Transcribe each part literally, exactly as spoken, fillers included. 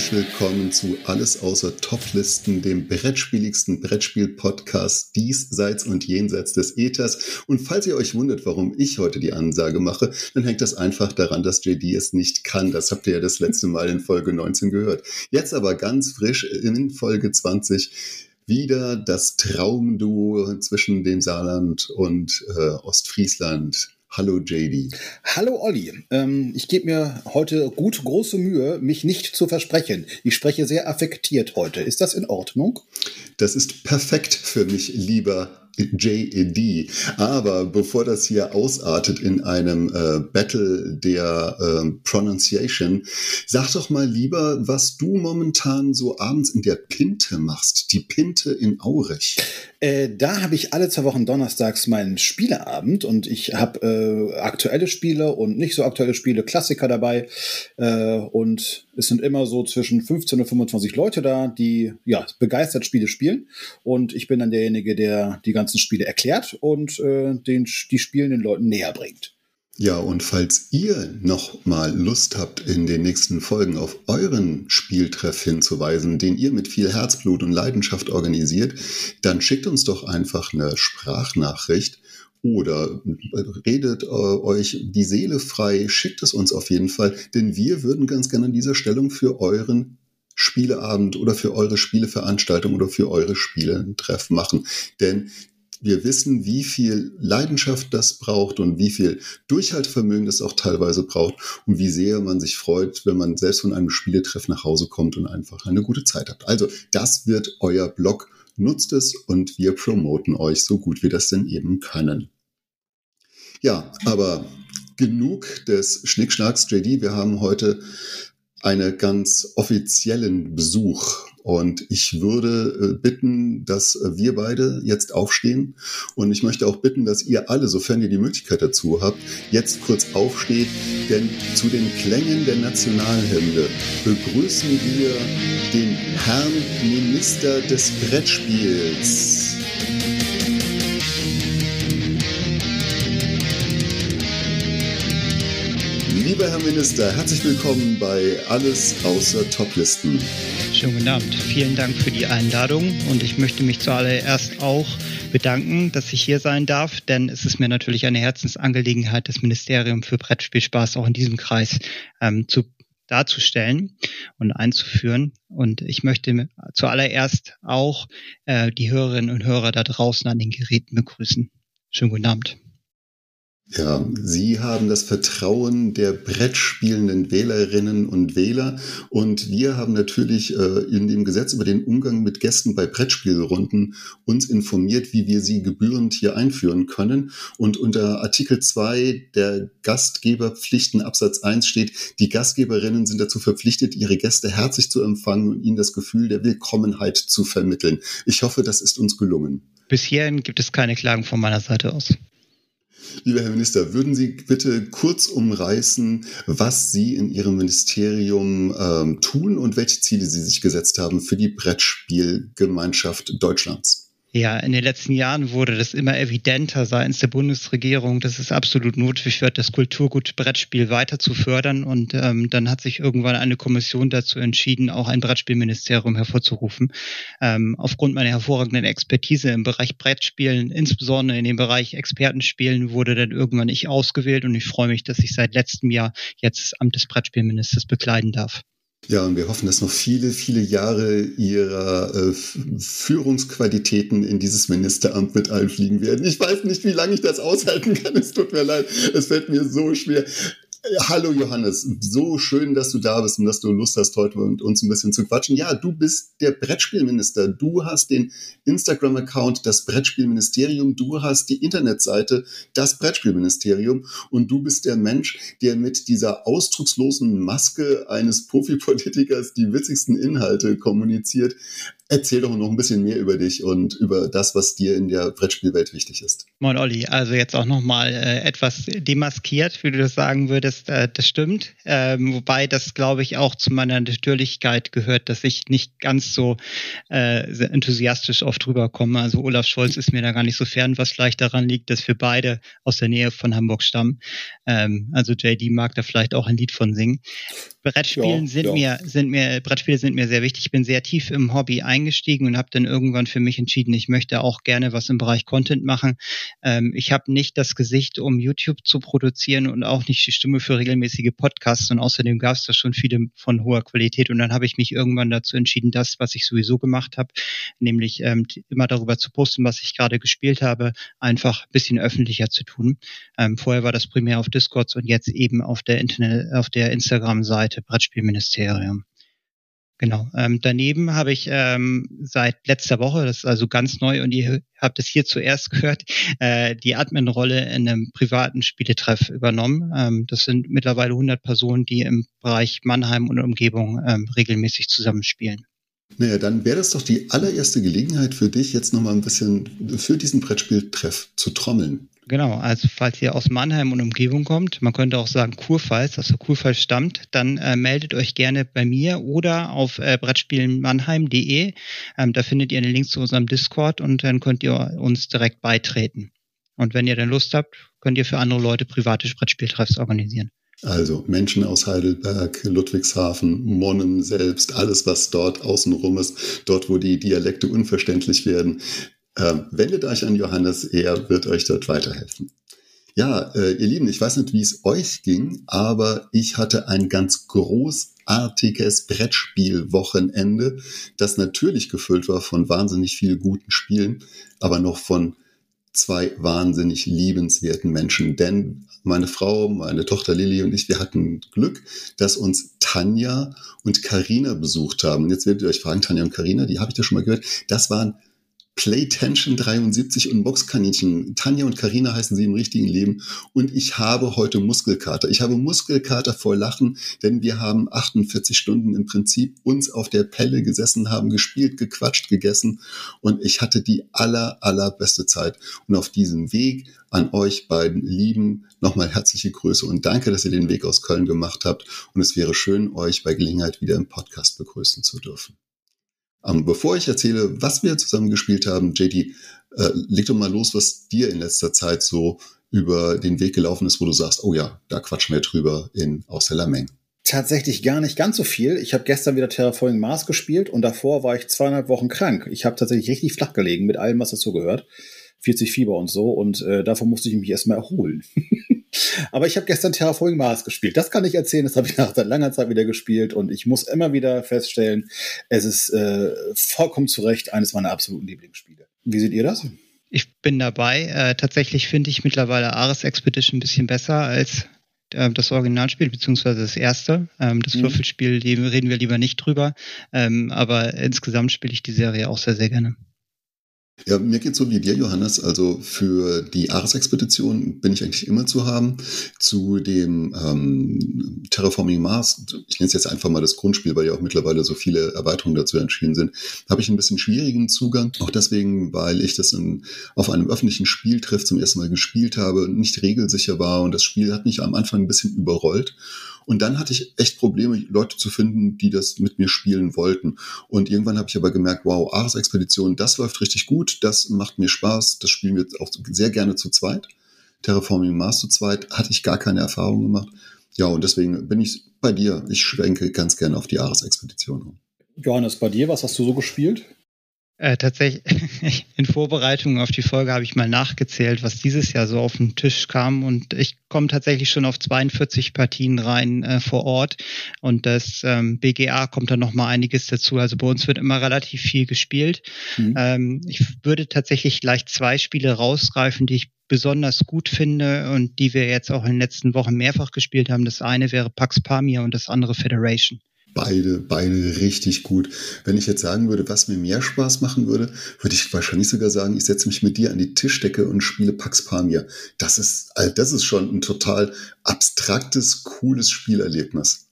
herzlich willkommen zu Alles außer Toplisten, dem brettspieligsten Brettspiel-Podcast diesseits und jenseits des Äthers. Und falls ihr euch wundert, warum ich heute die Ansage mache, dann hängt das einfach daran, dass J D es nicht kann. Das habt ihr ja das letzte Mal in Folge neunzehn gehört. Jetzt aber ganz frisch in Folge zwanzig wieder das Traumduo zwischen dem Saarland und äh, Ostfriesland. Hallo J D. Hallo Olli. Ähm, ich gebe mir heute gut große Mühe, mich nicht zu versprechen. Ich spreche sehr affektiert heute. Ist das in Ordnung? Das ist perfekt für mich, lieber J D. Aber bevor das hier ausartet in einem äh, Battle der äh, Pronunciation, sag doch mal lieber, was du momentan so abends in der Pinte machst. Die Pinte in Aurich. Äh, da habe ich alle zwei Wochen donnerstags meinen Spieleabend und ich habe äh, aktuelle Spiele und nicht so aktuelle Spiele, Klassiker dabei äh, und es sind immer so zwischen fünfzehn und fünfundzwanzig Leute da, die ja begeistert Spiele spielen und ich bin dann derjenige, der die ganzen Spiele erklärt und äh, den, die Spielen den Leuten näher bringt. Ja, und falls ihr noch mal Lust habt, in den nächsten Folgen auf euren Spieltreff hinzuweisen, den ihr mit viel Herzblut und Leidenschaft organisiert, dann schickt uns doch einfach eine Sprachnachricht oder redet äh, euch die Seele frei, schickt es uns auf jeden Fall, denn wir würden ganz gerne an dieser Stelle für euren Spieleabend oder für eure Spieleveranstaltung oder für eure Spiele einen Treff machen, denn wir wissen, wie viel Leidenschaft das braucht und wie viel Durchhaltevermögen das auch teilweise braucht und wie sehr man sich freut, wenn man selbst von einem Spieletreff nach Hause kommt und einfach eine gute Zeit hat. Also das wird euer Blog. Nutzt es und wir promoten euch so gut wir das denn eben können. Ja, aber genug des Schnickschnacks, J D. Wir haben heute einen ganz offiziellen Besuch. Und ich würde bitten, dass wir beide jetzt aufstehen. Und ich möchte auch bitten, dass ihr alle, sofern ihr die Möglichkeit dazu habt, jetzt kurz aufsteht. Denn zu den Klängen der Nationalhymne begrüßen wir den Herrn Minister des Brettspiels. Lieber Herr Minister, herzlich willkommen bei Alles außer Toplisten. Schönen guten Abend. Vielen Dank für die Einladung und ich möchte mich zuallererst auch bedanken, dass ich hier sein darf, denn es ist mir natürlich eine Herzensangelegenheit, das Ministerium für Brettspielspaß auch in diesem Kreis ähm, zu darzustellen und einzuführen. Und ich möchte zuallererst auch äh, die Hörerinnen und Hörer da draußen an den Geräten begrüßen. Schönen guten Abend. Ja, Sie haben das Vertrauen der brettspielenden Wählerinnen und Wähler und wir haben natürlich äh, in dem Gesetz über den Umgang mit Gästen bei Brettspielrunden uns informiert, wie wir sie gebührend hier einführen können und unter Artikel zwei der Gastgeberpflichten Absatz eins steht, die Gastgeberinnen sind dazu verpflichtet, ihre Gäste herzlich zu empfangen und ihnen das Gefühl der Willkommenheit zu vermitteln. Ich hoffe, das ist uns gelungen. Bis hierhin gibt es keine Klagen von meiner Seite aus. Lieber Herr Minister, würden Sie bitte kurz umreißen, was Sie in Ihrem Ministerium ähm, tun und welche Ziele Sie sich gesetzt haben für die Brettspielgemeinschaft Deutschlands? Ja, in den letzten Jahren wurde das immer evidenter seitens der Bundesregierung, dass es absolut notwendig wird, das Kulturgut Brettspiel weiter zu fördern. Und ähm, dann hat sich irgendwann eine Kommission dazu entschieden, auch ein Brettspielministerium hervorzurufen. Ähm, aufgrund meiner hervorragenden Expertise im Bereich Brettspielen, insbesondere in dem Bereich Expertenspielen, wurde dann irgendwann ich ausgewählt. Und ich freue mich, dass ich seit letztem Jahr jetzt das Amt des Brettspielministers bekleiden darf. Ja, und wir hoffen, dass noch viele, viele Jahre Ihrer äh, Führungsqualitäten in dieses Ministeramt mit einfliegen werden. Ich weiß nicht, wie lange ich das aushalten kann. Es tut mir leid. Es fällt mir so schwer. Hallo Johannes, so schön, dass du da bist und dass du Lust hast, heute mit uns ein bisschen zu quatschen. Ja, du bist der Brettspielminister. Du hast den Instagram-Account, das Brettspielministerium. Du hast die Internetseite, das Brettspielministerium. Und du bist der Mensch, der mit dieser ausdruckslosen Maske eines Profipolitikers die witzigsten Inhalte kommuniziert. Erzähl doch noch ein bisschen mehr über dich und über das, was dir in der Brettspielwelt wichtig ist. Moin Olli, also jetzt auch nochmal äh, etwas demaskiert, wie du das sagen würdest, äh, das stimmt. Ähm, wobei das, glaube ich, auch zu meiner Natürlichkeit gehört, dass ich nicht ganz so äh, enthusiastisch oft rüberkomme. Also Olaf Scholz ist mir da gar nicht so fern, was vielleicht daran liegt, dass wir beide aus der Nähe von Hamburg stammen. Ähm, also J D mag da vielleicht auch ein Lied von singen. Brettspielen ja, sind, ja. Mir, sind mir, Brettspiele sind mir sehr wichtig. Ich bin sehr tief im Hobby eingestiegen und habe dann irgendwann für mich entschieden, ich möchte auch gerne was im Bereich Content machen. Ähm, ich habe nicht das Gesicht, um YouTube zu produzieren und auch nicht die Stimme für regelmäßige Podcasts, und außerdem gab es da schon viele von hoher Qualität, und dann habe ich mich irgendwann dazu entschieden, das, was ich sowieso gemacht habe, nämlich ähm, immer darüber zu posten, was ich gerade gespielt habe, einfach ein bisschen öffentlicher zu tun. Ähm, vorher war das primär auf Discords und jetzt eben auf der Internet, auf der Instagram-Seite Brettspielministerium. Genau. Ähm, daneben habe ich ähm, seit letzter Woche, das ist also ganz neu und ihr habt es hier zuerst gehört, äh, die Admin-Rolle in einem privaten Spieletreff übernommen. Ähm, das sind mittlerweile hundert Personen, die im Bereich Mannheim und Umgebung ähm, regelmäßig zusammenspielen. Naja, dann wäre das doch die allererste Gelegenheit für dich, jetzt nochmal ein bisschen für diesen Brettspieltreff zu trommeln. Genau, also falls ihr aus Mannheim und Umgebung kommt, man könnte auch sagen Kurpfalz, aus der Kurpfalz stammt, dann äh, meldet euch gerne bei mir oder auf äh, brettspielen mannheim punkt de. Ähm, da findet ihr einen Link zu unserem Discord und dann könnt ihr uns direkt beitreten. Und wenn ihr dann Lust habt, könnt ihr für andere Leute private Brettspieltreffs organisieren. Also Menschen aus Heidelberg, Ludwigshafen, Monnem selbst, alles, was dort außenrum ist, dort, wo die Dialekte unverständlich werden. Ähm, wendet euch an Johannes, er wird euch dort weiterhelfen. Ja, äh, ihr Lieben, ich weiß nicht, wie es euch ging, aber ich hatte ein ganz großartiges Brettspielwochenende, das natürlich gefüllt war von wahnsinnig vielen guten Spielen, aber noch von zwei wahnsinnig liebenswerten Menschen. Denn meine Frau, meine Tochter Lilly und ich, wir hatten Glück, dass uns Tanja und Carina besucht haben. Und jetzt werdet ihr euch fragen, Tanja und Carina, die habe ich ja schon mal gehört, das waren Playtension dreiundsiebzig und Boxkaninchen. Tanja und Carina heißen sie im richtigen Leben. Und ich habe heute Muskelkater. Ich habe Muskelkater vor Lachen, denn wir haben achtundvierzig Stunden im Prinzip uns auf der Pelle gesessen, haben gespielt, gequatscht, gegessen. Und ich hatte die aller, allerbeste Zeit. Und auf diesem Weg an euch beiden Lieben nochmal herzliche Grüße und danke, dass ihr den Weg aus Köln gemacht habt. Und es wäre schön, euch bei Gelegenheit wieder im Podcast begrüßen zu dürfen. Um, bevor ich erzähle, was wir zusammen gespielt haben, J D, äh, leg doch mal los, was dir in letzter Zeit so über den Weg gelaufen ist, wo du sagst, oh ja, da quatschen wir drüber in Auseller Menge. Tatsächlich gar nicht ganz so viel. Ich habe gestern wieder Terraforming Mars gespielt und davor war ich zweieinhalb Wochen krank. Ich habe tatsächlich richtig flach gelegen mit allem, was dazu gehört. vierzig Fieber und so, und äh, davon musste ich mich erstmal erholen. Aber ich habe gestern Terraforming Mars gespielt. Das kann ich erzählen, das habe ich nach langer Zeit wieder gespielt und ich muss immer wieder feststellen, es ist äh, vollkommen zu Recht eines meiner absoluten Lieblingsspiele. Wie seht ihr das? Ich bin dabei. Äh, tatsächlich finde ich mittlerweile Ares Expedition ein bisschen besser als das Originalspiel, beziehungsweise das erste. Das mhm. Würfelspiel, reden wir lieber nicht drüber. Ähm, aber insgesamt spiele ich die Serie auch sehr, sehr gerne. Ja, mir geht's so wie dir, Johannes. Also für die Ares-Expedition bin ich eigentlich immer zu haben. Zu dem ähm, Terraforming Mars, ich nenne es jetzt einfach mal das Grundspiel, weil ja auch mittlerweile so viele Erweiterungen dazu entschieden sind, habe ich ein bisschen schwierigen Zugang. Auch deswegen, weil ich das in, auf einem öffentlichen Spieltreff zum ersten Mal gespielt habe, nicht regelsicher war und das Spiel hat mich am Anfang ein bisschen überrollt. Und dann hatte ich echt Probleme, Leute zu finden, die das mit mir spielen wollten. Und irgendwann habe ich aber gemerkt, wow, Ares Expedition, das läuft richtig gut, das macht mir Spaß, das spielen wir auch sehr gerne zu zweit. Terraforming Mars zu zweit, hatte ich gar keine Erfahrung gemacht. Ja, und deswegen bin ich bei dir. Ich schwenke ganz gerne auf die Ares Expedition um. Johannes, bei dir, was hast du so gespielt? Äh, tatsächlich, in Vorbereitung auf die Folge habe ich mal nachgezählt, was dieses Jahr so auf den Tisch kam, und ich komme tatsächlich schon auf zweiundvierzig Partien rein äh, vor Ort, und das ähm, B G A kommt dann nochmal einiges dazu. Also bei uns wird immer relativ viel gespielt. Mhm. Ähm, ich würde tatsächlich gleich zwei Spiele rausgreifen, die ich besonders gut finde und die wir jetzt auch in den letzten Wochen mehrfach gespielt haben. Das eine wäre Pax Pamir und das andere Federation. Beide, beide richtig gut. Wenn ich jetzt sagen würde, was mir mehr Spaß machen würde, würde ich wahrscheinlich sogar sagen, ich setze mich mit dir an die Tischdecke und spiele Pax Pamir. Das ist, das ist schon ein total abstraktes, cooles Spielerlebnis.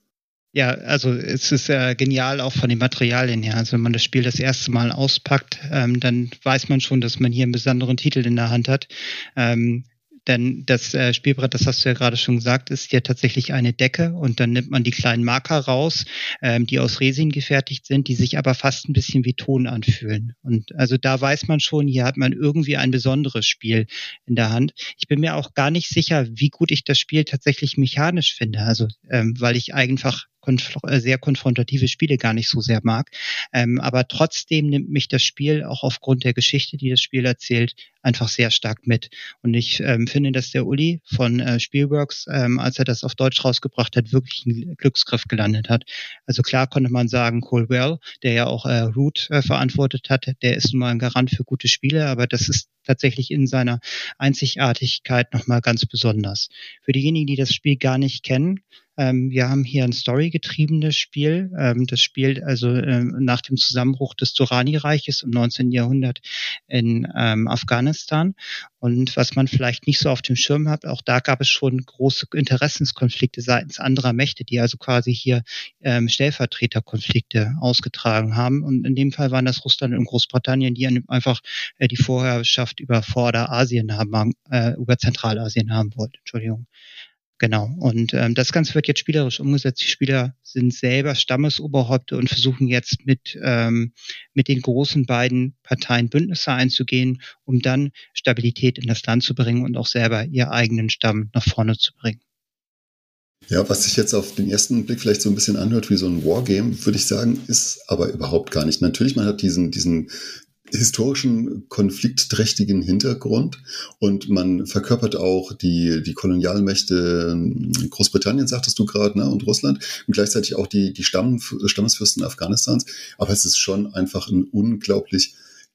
Ja, also es ist ja genial auch von den Materialien her. Also wenn man das Spiel das erste Mal auspackt, ähm, dann weiß man schon, dass man hier einen besonderen Titel in der Hand hat. Ähm, denn das äh, Spielbrett, das hast du ja gerade schon gesagt, ist ja tatsächlich eine Decke und dann nimmt man die kleinen Marker raus, ähm, die aus Resin gefertigt sind, die sich aber fast ein bisschen wie Ton anfühlen. Und also da weiß man schon, hier hat man irgendwie ein besonderes Spiel in der Hand. Ich bin mir auch gar nicht sicher, wie gut ich das Spiel tatsächlich mechanisch finde, also ähm, weil ich einfach sehr konfrontative Spiele gar nicht so sehr mag. Ähm, aber trotzdem nimmt mich das Spiel auch aufgrund der Geschichte, die das Spiel erzählt, einfach sehr stark mit. Und ich ähm, finde, dass der Uli von äh, Spielworks, ähm, als er das auf Deutsch rausgebracht hat, wirklich einen Glücksgriff gelandet hat. Also klar konnte man sagen, Coldwell, der ja auch äh, Root äh, verantwortet hat, der ist nun mal ein Garant für gute Spiele, aber das ist tatsächlich in seiner Einzigartigkeit nochmal ganz besonders. Für diejenigen, die das Spiel gar nicht kennen, ähm, wir haben hier ein storygetriebenes Spiel. Ähm, das spielt also ähm, nach dem Zusammenbruch des Durrani-Reiches im neunzehnten Jahrhundert in ähm, Afghanistan. Und was man vielleicht nicht so auf dem Schirm hat, auch da gab es schon große Interessenskonflikte seitens anderer Mächte, die also quasi hier ähm, Stellvertreterkonflikte ausgetragen haben. Und in dem Fall waren das Russland und Großbritannien, die einfach äh, die Vorherrschaft über Vorderasien haben, äh, über Zentralasien haben wollte. Entschuldigung. Genau. Und ähm, das Ganze wird jetzt spielerisch umgesetzt. Die Spieler sind selber Stammesoberhäupte und versuchen jetzt mit ähm, mit den großen beiden Parteien Bündnisse einzugehen, um dann Stabilität in das Land zu bringen und auch selber ihren eigenen Stamm nach vorne zu bringen. Ja, was sich jetzt auf den ersten Blick vielleicht so ein bisschen anhört wie so ein Wargame, würde ich sagen, ist aber überhaupt gar nicht. Natürlich, man hat diesen diesen historischen, konfliktträchtigen Hintergrund und man verkörpert auch die, die Kolonialmächte Großbritannien, sagtest du gerade, ne, und Russland und gleichzeitig auch die, die Stamm, Stammesfürsten Afghanistans. Aber es ist schon einfach ein unglaublich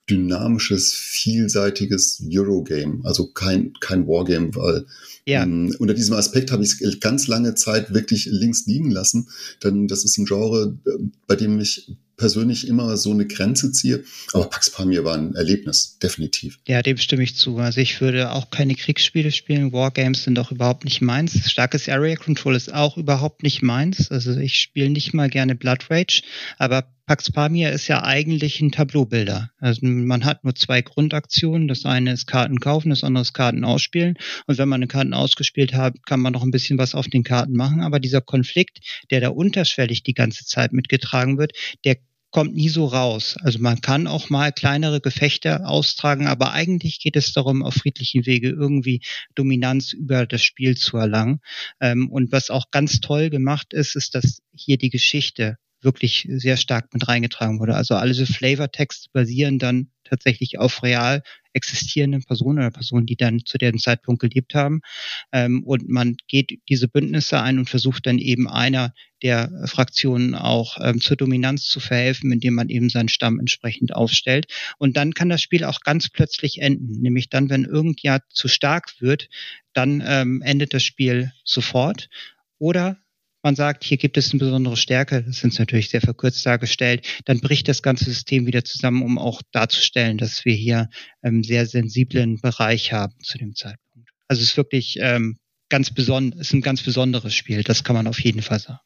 dynamisches, vielseitiges Eurogame, also kein, kein Wargame, weil ja. ähm, unter diesem Aspekt habe ich es ganz lange Zeit wirklich links liegen lassen, denn das ist ein Genre, bei dem ich persönlich immer so eine Grenze ziehe, aber Pax Pamir war ein Erlebnis, definitiv. Ja, dem stimme ich zu. Also ich würde auch keine Kriegsspiele spielen, Wargames sind auch überhaupt nicht meins. Starkes Area Control ist auch überhaupt nicht meins. Also ich spiele nicht mal gerne Blood Rage, aber Pax Pamir ist ja eigentlich ein Tableaubilder. Also man hat nur zwei Grundaktionen. Das eine ist Karten kaufen, das andere ist Karten ausspielen. Und wenn man eine Karten ausgespielt hat, kann man noch ein bisschen was auf den Karten machen. Aber dieser Konflikt, der da unterschwellig die ganze Zeit mitgetragen wird, der kommt nie so raus. Also man kann auch mal kleinere Gefechte austragen, aber eigentlich geht es darum, auf friedlichen Wege irgendwie Dominanz über das Spiel zu erlangen. Und was auch ganz toll gemacht ist, ist, dass hier die Geschichte wirklich sehr stark mit reingetragen wurde. Also alle so Flavortexte basieren dann tatsächlich auf real existierenden Personen oder Personen, die dann zu dem Zeitpunkt gelebt haben. Und man geht diese Bündnisse ein und versucht dann eben einer der Fraktionen auch zur Dominanz zu verhelfen, indem man eben seinen Stamm entsprechend aufstellt. Und dann kann das Spiel auch ganz plötzlich enden. Nämlich dann, wenn irgendjemand zu stark wird, dann endet das Spiel sofort. Oder man sagt, hier gibt es eine besondere Stärke, das ist natürlich sehr verkürzt dargestellt, dann bricht das ganze System wieder zusammen, um auch darzustellen, dass wir hier einen sehr sensiblen Bereich haben zu dem Zeitpunkt. Also es ist wirklich ähm, ganz besonder, es ist ein ganz besonderes Spiel, das kann man auf jeden Fall sagen.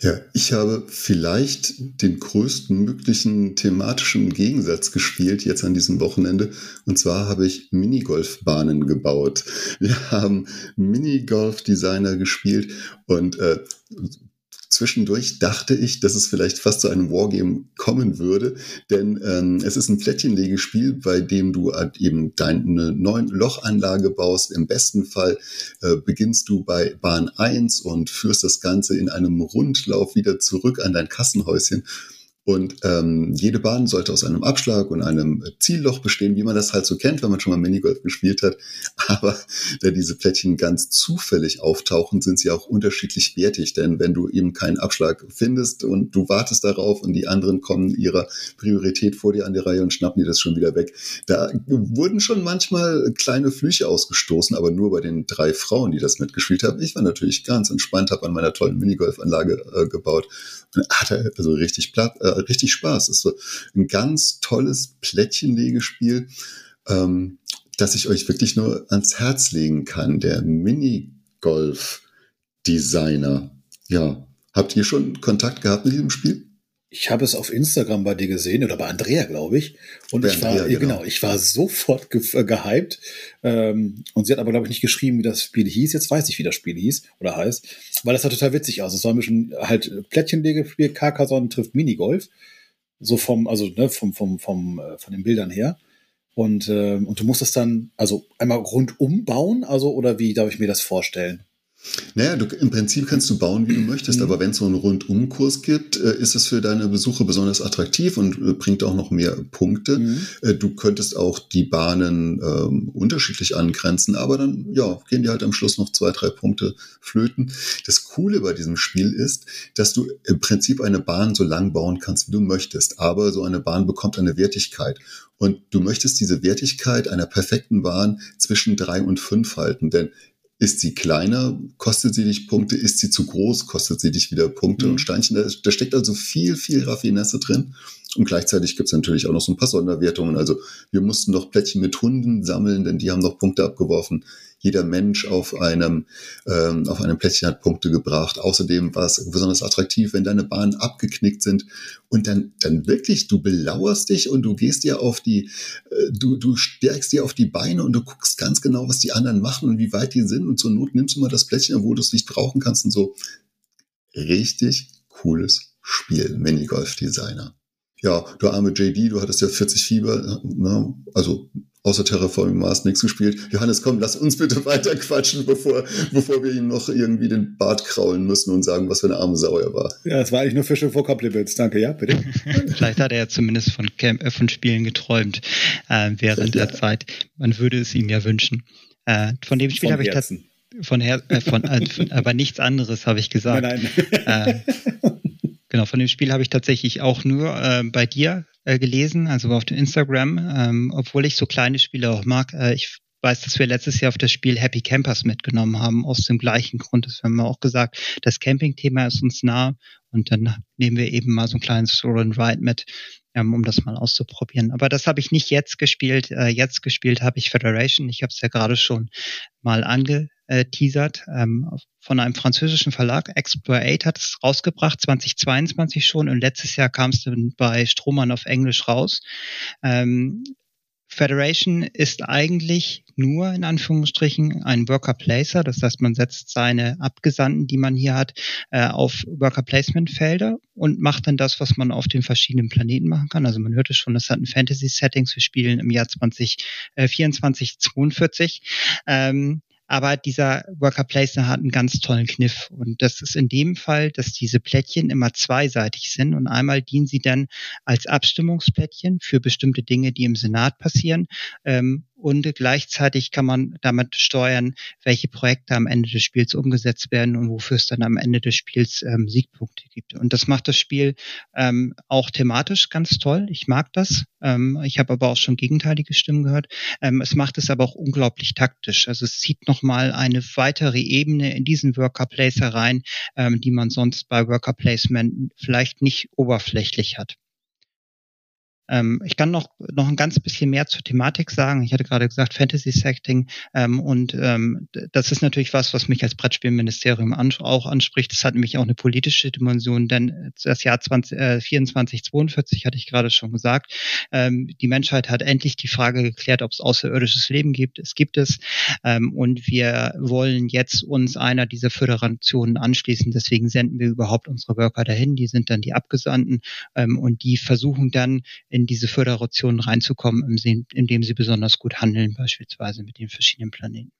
Ja, ich habe vielleicht den größten möglichen thematischen Gegensatz gespielt jetzt an diesem Wochenende. Und zwar habe ich Minigolfbahnen gebaut. Wir haben Minigolf-Designer gespielt und äh, zwischendurch dachte ich, dass es vielleicht fast zu einem Wargame kommen würde, denn ähm, es ist ein Plättchenlegespiel, bei dem du halt eben deine neue Lochanlage baust. Im besten Fall äh, beginnst du bei Bahn eins und führst das Ganze in einem Rundlauf wieder zurück an dein Kassenhäuschen. Und ähm, jede Bahn sollte aus einem Abschlag und einem Zielloch bestehen, wie man das halt so kennt, wenn man schon mal Minigolf gespielt hat. Aber da diese Plättchen ganz zufällig auftauchen, sind sie auch unterschiedlich wertig. Denn wenn du eben keinen Abschlag findest und du wartest darauf und die anderen kommen ihrer Priorität vor dir an die Reihe und schnappen dir das schon wieder weg. Da wurden schon manchmal kleine Flüche ausgestoßen, aber nur bei den drei Frauen, die das mitgespielt haben. Ich war natürlich ganz entspannt, habe an meiner tollen Minigolfanlage äh, gebaut und hatte also richtig Platz. Äh, richtig Spaß. Das ist so ein ganz tolles Plättchenlegespiel, ähm, das ich euch wirklich nur ans Herz legen kann. Der Minigolf-Designer. Ja, Habt ihr schon Kontakt gehabt mit diesem Spiel? Ich habe es auf Instagram bei dir gesehen oder bei Andrea, glaube ich. Und bei ich Andrea, war genau. genau, ich war sofort ge gehypt. Ähm, und sie hat aber, glaube ich, nicht geschrieben, wie das Spiel hieß. Jetzt weiß ich, wie das Spiel hieß oder heißt, weil das sah total witzig aus. Es war ein bisschen halt Plättchenlegespiel, Carcassonne trifft Minigolf, so vom, also ne, vom vom vom äh, von den Bildern her. Und äh, und du musst das dann also einmal rundum bauen, also oder wie darf ich mir das vorstellen? Naja, du, im Prinzip kannst du bauen, wie du möchtest, aber wenn es so einen Rundumkurs gibt, ist es für deine Besucher besonders attraktiv und bringt auch noch mehr Punkte. Mhm. Du könntest auch die Bahnen ähm, unterschiedlich angrenzen, aber dann ja, gehen dir halt am Schluss noch zwei, drei Punkte flöten. Das Coole bei diesem Spiel ist, dass du im Prinzip eine Bahn so lang bauen kannst, wie du möchtest, aber so eine Bahn bekommt eine Wertigkeit. Und du möchtest diese Wertigkeit einer perfekten Bahn zwischen drei und fünf halten, denn ist sie kleiner, kostet sie dich Punkte, ist sie zu groß, kostet sie dich wieder Punkte mhm. und Steinchen. Da, da steckt also viel, viel Raffinesse drin. Und gleichzeitig gibt es natürlich auch noch so ein paar Sonderwertungen. Also wir mussten noch Plättchen mit Hunden sammeln, denn die haben noch Punkte abgeworfen. Jeder Mensch auf einem, ähm, auf einem Plättchen hat Punkte gebracht. Außerdem war es besonders attraktiv, wenn deine Bahnen abgeknickt sind. Und dann, dann wirklich, du belauerst dich und du gehst dir auf die, äh, du, du stärkst dir auf die Beine und du guckst ganz genau, was die anderen machen und wie weit die sind. Und zur Not nimmst du mal das Plättchen, wo du es nicht brauchen kannst. Und so richtig cooles Spiel, Minigolf-Designer. Ja, du arme J D, du hattest ja vierzig Fieber, ne? Also außer Terraforming Mars nichts gespielt. Johannes, komm, lass uns bitte weiter quatschen, bevor, bevor wir ihm noch irgendwie den Bart kraulen müssen und sagen, was für eine arme Sau er war. Ja, es war eigentlich nur Fische vor Compliments. Danke, ja, bitte. Vielleicht hat er ja zumindest von, Camp, äh, von Spielen geträumt äh, während ja. der Zeit. Man würde es ihm ja wünschen. Äh, von dem Spiel habe ich das von, Her äh, von, äh, von aber nichts anderes habe ich gesagt. Nein, nein. Äh, Genau, von dem Spiel habe ich tatsächlich auch nur äh, bei dir äh, gelesen, also auf dem Instagram, ähm, obwohl ich so kleine Spiele auch mag. Äh, ich weiß, dass wir letztes Jahr auf das Spiel Happy Campers mitgenommen haben, aus dem gleichen Grund. Das haben wir auch gesagt, das Camping-Thema ist uns nah und dann nehmen wir eben mal so ein kleines Roll-and-Ride mit, ähm, um das mal auszuprobieren. Aber das habe ich nicht jetzt gespielt. Äh, jetzt gespielt habe ich Federation. Ich habe es ja gerade schon mal ange Äh, teasert, ähm, von einem französischen Verlag. Exploit hat es rausgebracht, zweitausendzweiundzwanzig schon, und letztes Jahr kam es dann bei Strohmann auf Englisch raus. Ähm, Federation ist eigentlich nur, in Anführungsstrichen, ein Worker Placer, das heißt, man setzt seine Abgesandten, die man hier hat, äh, auf Worker Placement Felder und macht dann das, was man auf den verschiedenen Planeten machen kann. Also man hörte schon, das hat ein Fantasy Settings, wir spielen im Jahr zweitausendvierundzwanzig, ähm, aber dieser Worker Placer hat einen ganz tollen Kniff. Und das ist in dem Fall, dass diese Plättchen immer zweiseitig sind. Und einmal dienen sie dann als Abstimmungsplättchen für bestimmte Dinge, die im Senat passieren. Ähm Und gleichzeitig kann man damit steuern, welche Projekte am Ende des Spiels umgesetzt werden und wofür es dann am Ende des Spiels ähm, Siegpunkte gibt. Und das macht das Spiel ähm, auch thematisch ganz toll. Ich mag das. Ähm, ich habe aber auch schon gegenteilige Stimmen gehört. Ähm, es macht es aber auch unglaublich taktisch. Also es zieht nochmal eine weitere Ebene in diesen Worker Placer rein, ähm, die man sonst bei Worker Placement vielleicht nicht oberflächlich hat. Ich kann noch noch ein ganz bisschen mehr zur Thematik sagen. Ich hatte gerade gesagt, Fantasy-Setting. Ähm, und ähm, das ist natürlich was, was mich als Brettspielministerium an, auch anspricht. Das hat nämlich auch eine politische Dimension, denn das Jahr zweitausendvierundzwanzig, hatte ich gerade schon gesagt, ähm, die Menschheit hat endlich die Frage geklärt, ob es außerirdisches Leben gibt. Es gibt es. Ähm, und wir wollen jetzt uns einer dieser Föderationen anschließen. Deswegen senden wir überhaupt unsere Worker dahin. Die sind dann die Abgesandten. Ähm, und die versuchen dann, in in diese Föderation reinzukommen, indem sie besonders gut handeln, beispielsweise mit den verschiedenen Planeten.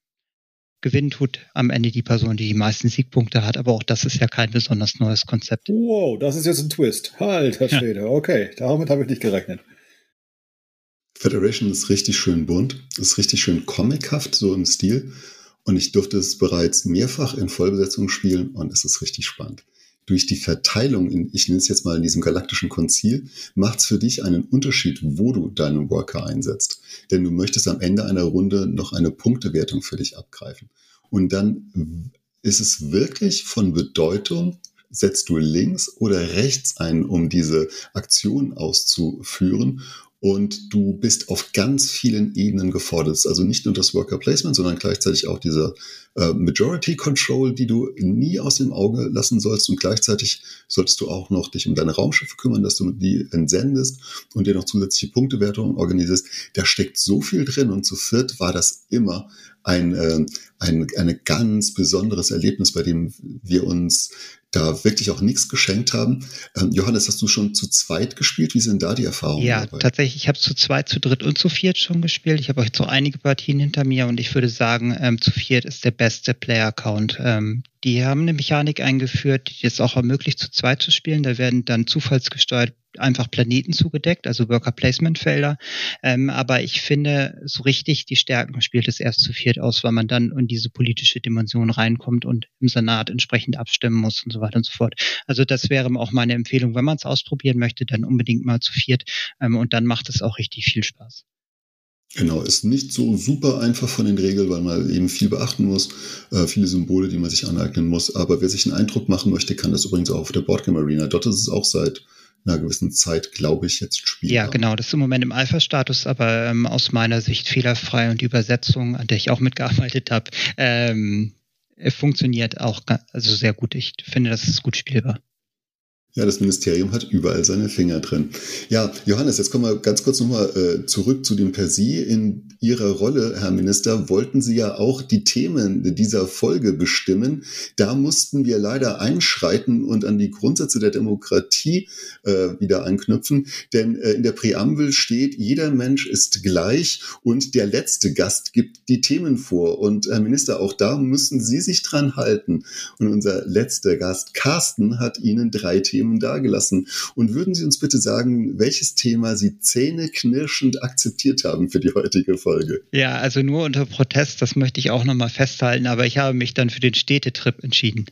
Gewinn tut am Ende die Person, die die meisten Siegpunkte hat, aber auch das ist ja kein besonders neues Konzept. Wow, das ist jetzt ein Twist. Alter Schwede, ja. Okay, damit habe ich nicht gerechnet. Federation ist richtig schön bunt, ist richtig schön comichaft, so im Stil. Und ich durfte es bereits mehrfach in Vollbesetzung spielen und es ist richtig spannend. Durch die Verteilung, in, ich nenne es jetzt mal in diesem galaktischen Konzil, macht es für dich einen Unterschied, wo du deinen Worker einsetzt. Denn du möchtest am Ende einer Runde noch eine Punktewertung für dich abgreifen. Und dann ist es wirklich von Bedeutung, setzt du links oder rechts ein, um diese Aktion auszuführen. Und du bist auf ganz vielen Ebenen gefordert. Also nicht nur das Worker Placement, sondern gleichzeitig auch diese äh, Majority Control, die du nie aus dem Auge lassen sollst. Und gleichzeitig solltest du auch noch dich um deine Raumschiffe kümmern, dass du die entsendest und dir noch zusätzliche Punktewertungen organisierst. Da steckt so viel drin. Und zu viert war das immer ein, äh, ein, ein ganz besonderes Erlebnis, bei dem wir uns da wirklich auch nichts geschenkt haben. Ähm, Johannes, hast du schon zu zweit gespielt? Wie sind da die Erfahrungen? Ja, dabei? Tatsächlich, ich habe zu zweit, zu dritt und zu viert schon gespielt. Ich habe auch jetzt so einige Partien hinter mir und ich würde sagen, ähm, zu viert ist der beste Player-Count. Ähm, die haben eine Mechanik eingeführt, die es auch ermöglicht, zu zweit zu spielen. Da werden dann zufallsgesteuert einfach Planeten zugedeckt, also Worker-Placement-Felder. Ähm, aber ich finde, so richtig die Stärken spielt es erst zu viert aus, weil man dann in diese politische Dimension reinkommt und im Senat entsprechend abstimmen muss und so weiter und so fort. Also das wäre auch meine Empfehlung. Wenn man es ausprobieren möchte, dann unbedingt mal zu viert. Ähm, und dann macht es auch richtig viel Spaß. Genau, ist nicht so super einfach von den Regeln, weil man eben viel beachten muss, äh, viele Symbole, die man sich aneignen muss. Aber wer sich einen Eindruck machen möchte, kann das übrigens auch auf der Boardgame Arena. Dort ist es auch seit einer gewissen Zeit, glaube ich, jetzt spielen. Ja, genau. Das ist im Moment im Alpha-Status, aber ähm, aus meiner Sicht fehlerfrei und die Übersetzung, an der ich auch mitgearbeitet habe, ähm, funktioniert auch also sehr gut. Ich finde, das ist gut spielbar. Ja, das Ministerium hat überall seine Finger drin. Ja, Johannes, jetzt kommen wir ganz kurz nochmal äh, zurück zu dem Persi. In Ihrer Rolle, Herr Minister, wollten Sie ja auch die Themen dieser Folge bestimmen. Da mussten wir leider einschreiten und an die Grundsätze der Demokratie äh, wieder anknüpfen. Denn äh, in der Präambel steht, jeder Mensch ist gleich und der letzte Gast gibt die Themen vor. Und Herr Minister, auch da müssen Sie sich dran halten. Und unser letzter Gast, Carsten, hat Ihnen drei Themen dargelassen. Und würden Sie uns bitte sagen, welches Thema Sie zähneknirschend akzeptiert haben für die heutige Folge? Ja, also nur unter Protest, das möchte ich auch nochmal festhalten, aber ich habe mich dann für den Städtetrip entschieden.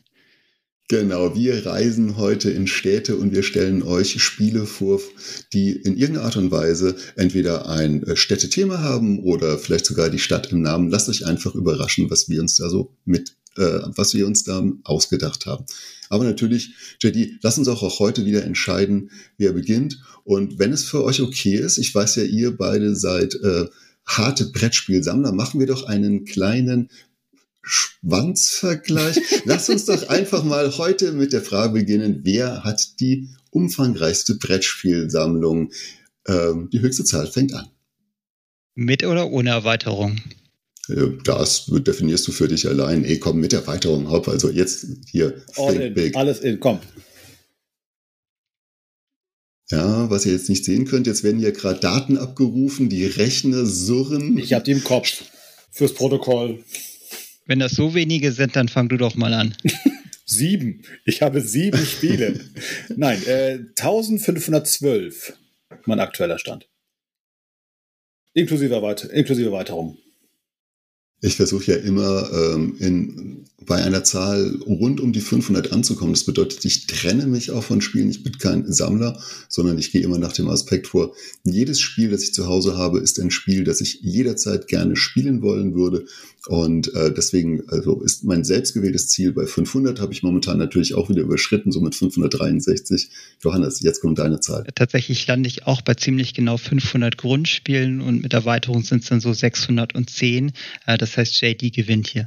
Genau, wir reisen heute in Städte und wir stellen euch Spiele vor, die in irgendeiner Art und Weise entweder ein Städtethema haben oder vielleicht sogar die Stadt im Namen. Lasst euch einfach überraschen, was wir uns da so mit, äh, was wir uns da ausgedacht haben. Aber natürlich, J D, lass uns auch, auch heute wieder entscheiden, wer beginnt. Und wenn es für euch okay ist, ich weiß ja, ihr beide seid äh, harte Brettspielsammler, machen wir doch einen kleinen Schwanzvergleich. Lass uns doch einfach mal heute mit der Frage beginnen, wer hat die umfangreichste Brettspielsammlung? Ähm, die höchste Zahl fängt an. Mit oder ohne Erweiterung? Das definierst du für dich allein. Ey, komm, mit Erweiterung, hopp. Also jetzt hier. All think in, big. Alles in, komm. Ja, was ihr jetzt nicht sehen könnt, jetzt werden hier gerade Daten abgerufen, die Rechner surren. Ich hab die im Kopf. Fürs Protokoll. Wenn das so wenige sind, dann fang du doch mal an. Sieben. Ich habe sieben Spiele. Nein, äh, eintausendfünfhundertzwölf. Mein aktueller Stand. Inklusive Erweiter- inklusive Erweiterung. Ich versuche ja immer, ähm, in, bei einer Zahl rund um die fünfhundert anzukommen. Das bedeutet, ich trenne mich auch von Spielen. Ich bin kein Sammler, sondern ich gehe immer nach dem Aspekt vor. Jedes Spiel, das ich zu Hause habe, ist ein Spiel, das ich jederzeit gerne spielen wollen würde. Und äh, deswegen also ist mein selbstgewähltes Ziel bei fünfhundert, habe ich momentan natürlich auch wieder überschritten, so mit fünfhundertdreiundsechzig. Johannes, jetzt kommt deine Zahl. Tatsächlich lande ich auch bei ziemlich genau fünfhundert Grundspielen und mit Erweiterung sind es dann so sechshundertzehn. Das heißt, J D gewinnt hier.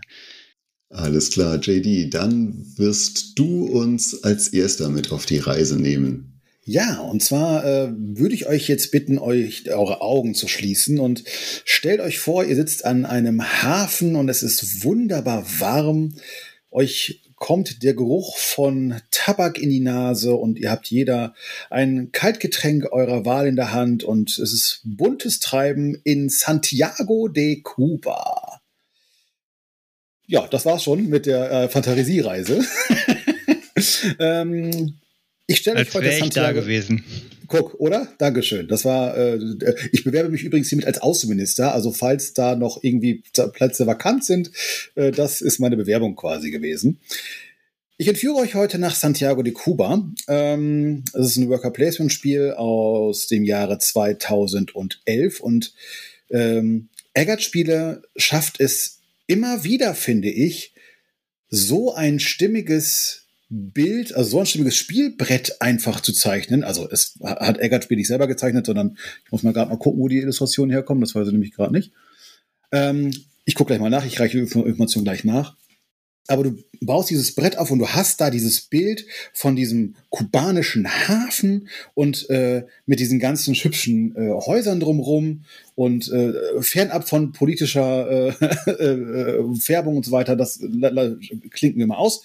Alles klar, J D, dann wirst du uns als Erster mit auf die Reise nehmen. Ja, und zwar äh, würde ich euch jetzt bitten, euch eure Augen zu schließen und stellt euch vor, ihr sitzt an einem Hafen und es ist wunderbar warm. Euch kommt der Geruch von Tabak in die Nase und ihr habt jeder ein Kaltgetränk eurer Wahl in der Hand und es ist buntes Treiben in Santiago de Cuba. Ja, das war's schon mit der äh, Fantasiereise. ähm... Ich stelle euch heute Santiago. Als wäre ich da gewesen. Guck, oder? Dankeschön. Das war. Äh, ich bewerbe mich übrigens hiermit als Außenminister. Also falls da noch irgendwie Plätze vakant sind, äh, das ist meine Bewerbung quasi gewesen. Ich entführe euch heute nach Santiago de Cuba. Ähm, das ist ein Worker-Placement-Spiel aus dem Jahre zweitausendelf und ähm, Eggert-Spiele schafft es immer wieder, finde ich, so ein stimmiges Bild, also so ein stimmiges Spielbrett einfach zu zeichnen. Also es hat Eggert Spiel nicht selber gezeichnet, sondern ich muss mal gerade mal gucken, wo die Illustrationen herkommen. Das weiß ich nämlich gerade nicht. Ähm, ich gucke gleich mal nach. Ich reiche die Information gleich nach. Aber du baust dieses Brett auf und du hast da dieses Bild von diesem kubanischen Hafen und äh, mit diesen ganzen hübschen äh, Häusern drumherum und äh, fernab von politischer äh, äh, Färbung und so weiter, das la, la, klinken wir mal aus,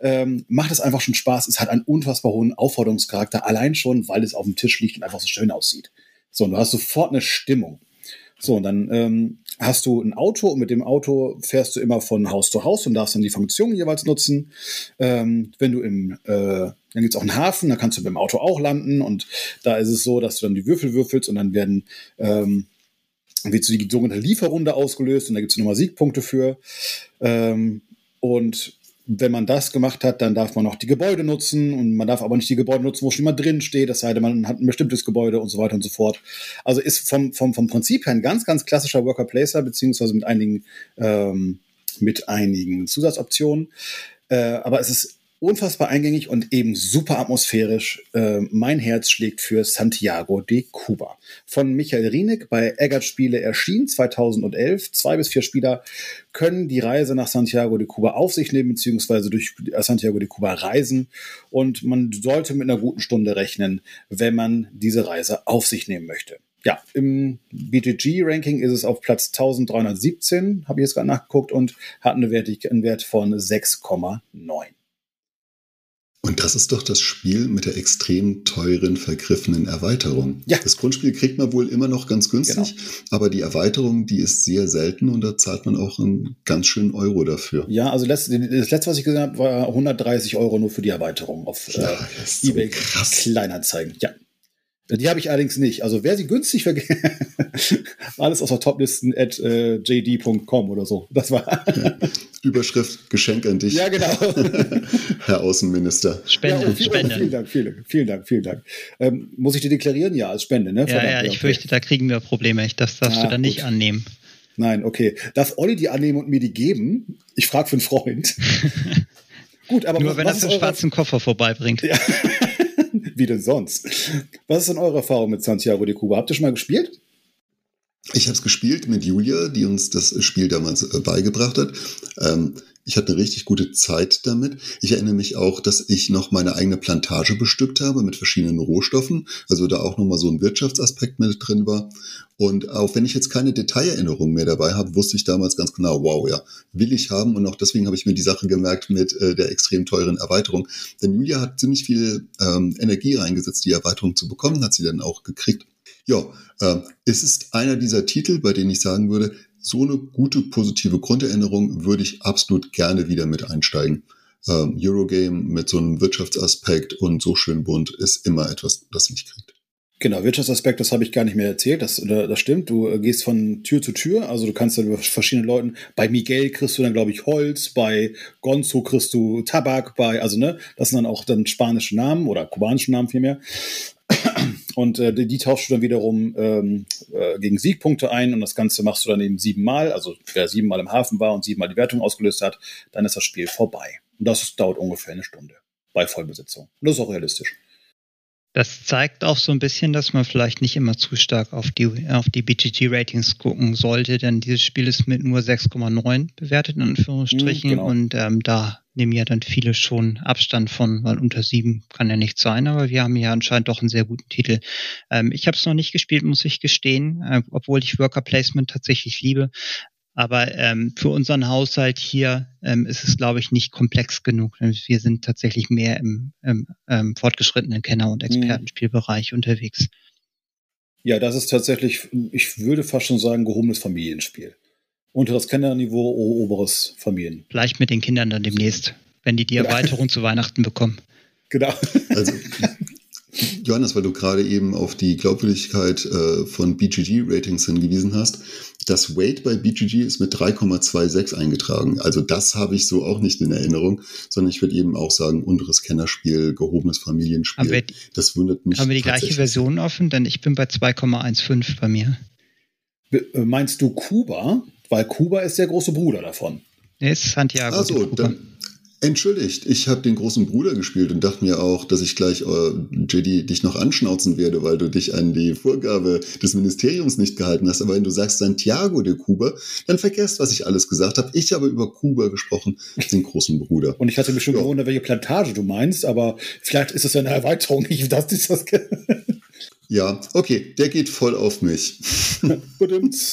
ähm, macht es einfach schon Spaß. Es hat einen unfassbar hohen Aufforderungscharakter, allein schon, weil es auf dem Tisch liegt und einfach so schön aussieht. So, und du hast sofort eine Stimmung. So, und dann ähm, hast du ein Auto und mit dem Auto fährst du immer von Haus zu Haus und darfst dann die Funktion jeweils nutzen. Ähm, wenn du im, äh, dann gibt es auch einen Hafen, da kannst du mit dem Auto auch landen und da ist es so, dass du dann die Würfel würfelst und dann werden, ähm, wird so die sogenannte Lieferrunde ausgelöst und da gibt es nochmal Siegpunkte für. Ähm, und wenn man das gemacht hat, dann darf man auch die Gebäude nutzen und man darf aber nicht die Gebäude nutzen, wo schon immer drin steht, das sei denn, man hat ein bestimmtes Gebäude und so weiter und so fort. Also ist vom, vom, vom Prinzip her ein ganz, ganz klassischer Worker-Placer, beziehungsweise mit einigen, ähm, mit einigen Zusatzoptionen. Äh, aber es ist unfassbar eingängig und eben super atmosphärisch. Äh, mein Herz schlägt für Santiago de Cuba. Von Michael Rienig bei Eggert Spiele erschien zweitausendelf. Zwei bis vier Spieler können die Reise nach Santiago de Cuba auf sich nehmen, beziehungsweise durch Santiago de Cuba reisen. Und man sollte mit einer guten Stunde rechnen, wenn man diese Reise auf sich nehmen möchte. Ja, im B T G-Ranking ist es auf Platz eintausenddreihundertsiebzehn, habe ich jetzt gerade nachgeguckt, und hat einen Wert, einen Wert von sechs Komma neun. Und das ist doch das Spiel mit der extrem teuren, vergriffenen Erweiterung. Ja. Das Grundspiel kriegt man wohl immer noch ganz günstig, genau. Aber die Erweiterung, die ist sehr selten und da zahlt man auch einen ganz schönen Euro dafür. Ja, also das, das letzte, was ich gesehen habe, war hundertdreißig Euro nur für die Erweiterung auf ja, äh, so eBay krass. Kleinanzeigen. Ja. Die habe ich allerdings nicht. Also wer sie günstig vergessen, alles aus der Toplisten at äh, j d punkt com oder so. Das war ja. Überschrift Geschenk an dich. Ja, genau. Herr Außenminister. Spende, ja, oh, vielen Spende. Dank, vielen Dank, vielen Dank, vielen Dank. Vielen Dank. Ähm, muss ich dir deklarieren? Ja, als Spende, ne? Verdammt, ja, ja, ich okay. fürchte, da kriegen wir Probleme. Das darfst ah, du dann nicht gut. annehmen. Nein, okay. Darf Olli die annehmen und mir die geben? Ich frage für einen Freund. Gut, aber nur wenn das einen schwarzen Koffer vorbeibringt. Ja. Wie denn sonst? Was ist denn eure Erfahrung mit Santiago de Cuba? Habt ihr schon mal gespielt? Ich habe es gespielt mit Julia, die uns das Spiel damals äh, beigebracht hat. Ähm, ich hatte eine richtig gute Zeit damit. Ich erinnere mich auch, dass ich noch meine eigene Plantage bestückt habe mit verschiedenen Rohstoffen. Also da auch nochmal so ein Wirtschaftsaspekt mit drin war. Und auch wenn ich jetzt keine Detailerinnerungen mehr dabei habe, wusste ich damals ganz genau, wow, ja, will ich haben. Und auch deswegen habe ich mir die Sache gemerkt mit äh, der extrem teuren Erweiterung. Denn Julia hat ziemlich viel ähm, Energie reingesetzt, die Erweiterung zu bekommen, hat sie dann auch gekriegt. Ja, äh, es ist einer dieser Titel, bei denen ich sagen würde, so eine gute positive Grunderinnerung würde ich absolut gerne wieder mit einsteigen. Ähm, Eurogame mit so einem Wirtschaftsaspekt und so schön bunt ist immer etwas, das mich kriegt. Genau, Wirtschaftsaspekt, das habe ich gar nicht mehr erzählt, das, das stimmt, du gehst von Tür zu Tür, also du kannst dann bei verschiedenen Leuten, bei Miguel kriegst du dann, glaube ich, Holz, bei Gonzo kriegst du Tabak, bei, also ne, das sind dann auch dann spanische Namen oder kubanische Namen vielmehr. Und äh, die, die tauschst du dann wiederum ähm, äh, gegen Siegpunkte ein und das Ganze machst du dann eben siebenmal, also wer siebenmal im Hafen war und siebenmal die Wertung ausgelöst hat, dann ist das Spiel vorbei. Und das dauert ungefähr eine Stunde bei Vollbesetzung. Und das ist auch realistisch. Das zeigt auch so ein bisschen, dass man vielleicht nicht immer zu stark auf die, auf die B G G-Ratings gucken sollte, denn dieses Spiel ist mit nur sechs Komma neun bewertet, in Anführungsstrichen. Mm, genau. Und ähm, da nehmen ja dann viele schon Abstand von, weil unter sieben kann ja nicht sein, aber wir haben ja anscheinend doch einen sehr guten Titel. Ähm, ich habe es noch nicht gespielt, muss ich gestehen, äh, obwohl ich Worker Placement tatsächlich liebe. Aber ähm, für unseren Haushalt hier ähm, ist es, glaube ich, nicht komplex genug. Wir sind tatsächlich mehr im, im, im fortgeschrittenen Kenner- und Expertenspielbereich unterwegs. Ja, das ist tatsächlich, ich würde fast schon sagen, gehobenes Familienspiel. Unteres Kennerniveau, oberes Familien. Vielleicht mit den Kindern dann demnächst, wenn die die Erweiterung zu Weihnachten bekommen. Genau. Also Johannes, weil du gerade eben auf die Glaubwürdigkeit äh, von B G G-Ratings hingewiesen hast, das Weight bei B G G ist mit drei Komma sechsundzwanzig eingetragen. Also das habe ich so auch nicht in Erinnerung, sondern ich würde eben auch sagen, unteres Kennerspiel, gehobenes Familienspiel. Wir, das wundert mich. Haben wir die gleiche Version offen? Denn ich bin bei zwei Komma fünfzehn bei mir. Be- meinst du Kuba? Weil Kuba ist der große Bruder davon. Nee, ist Santiago. Ach so, dann entschuldigt, ich habe den großen Bruder gespielt und dachte mir auch, dass ich gleich äh, J D dich noch anschnauzen werde, weil du dich an die Vorgabe des Ministeriums nicht gehalten hast. Aber wenn du sagst Santiago de Cuba, dann vergesst, was ich alles gesagt habe. Ich habe über Kuba gesprochen, den großen Bruder. Und ich hatte mich schon ja. gewundert, welche Plantage du meinst, aber vielleicht ist das ja eine Erweiterung. Ich dachte, ich das ja, okay, der geht voll auf mich.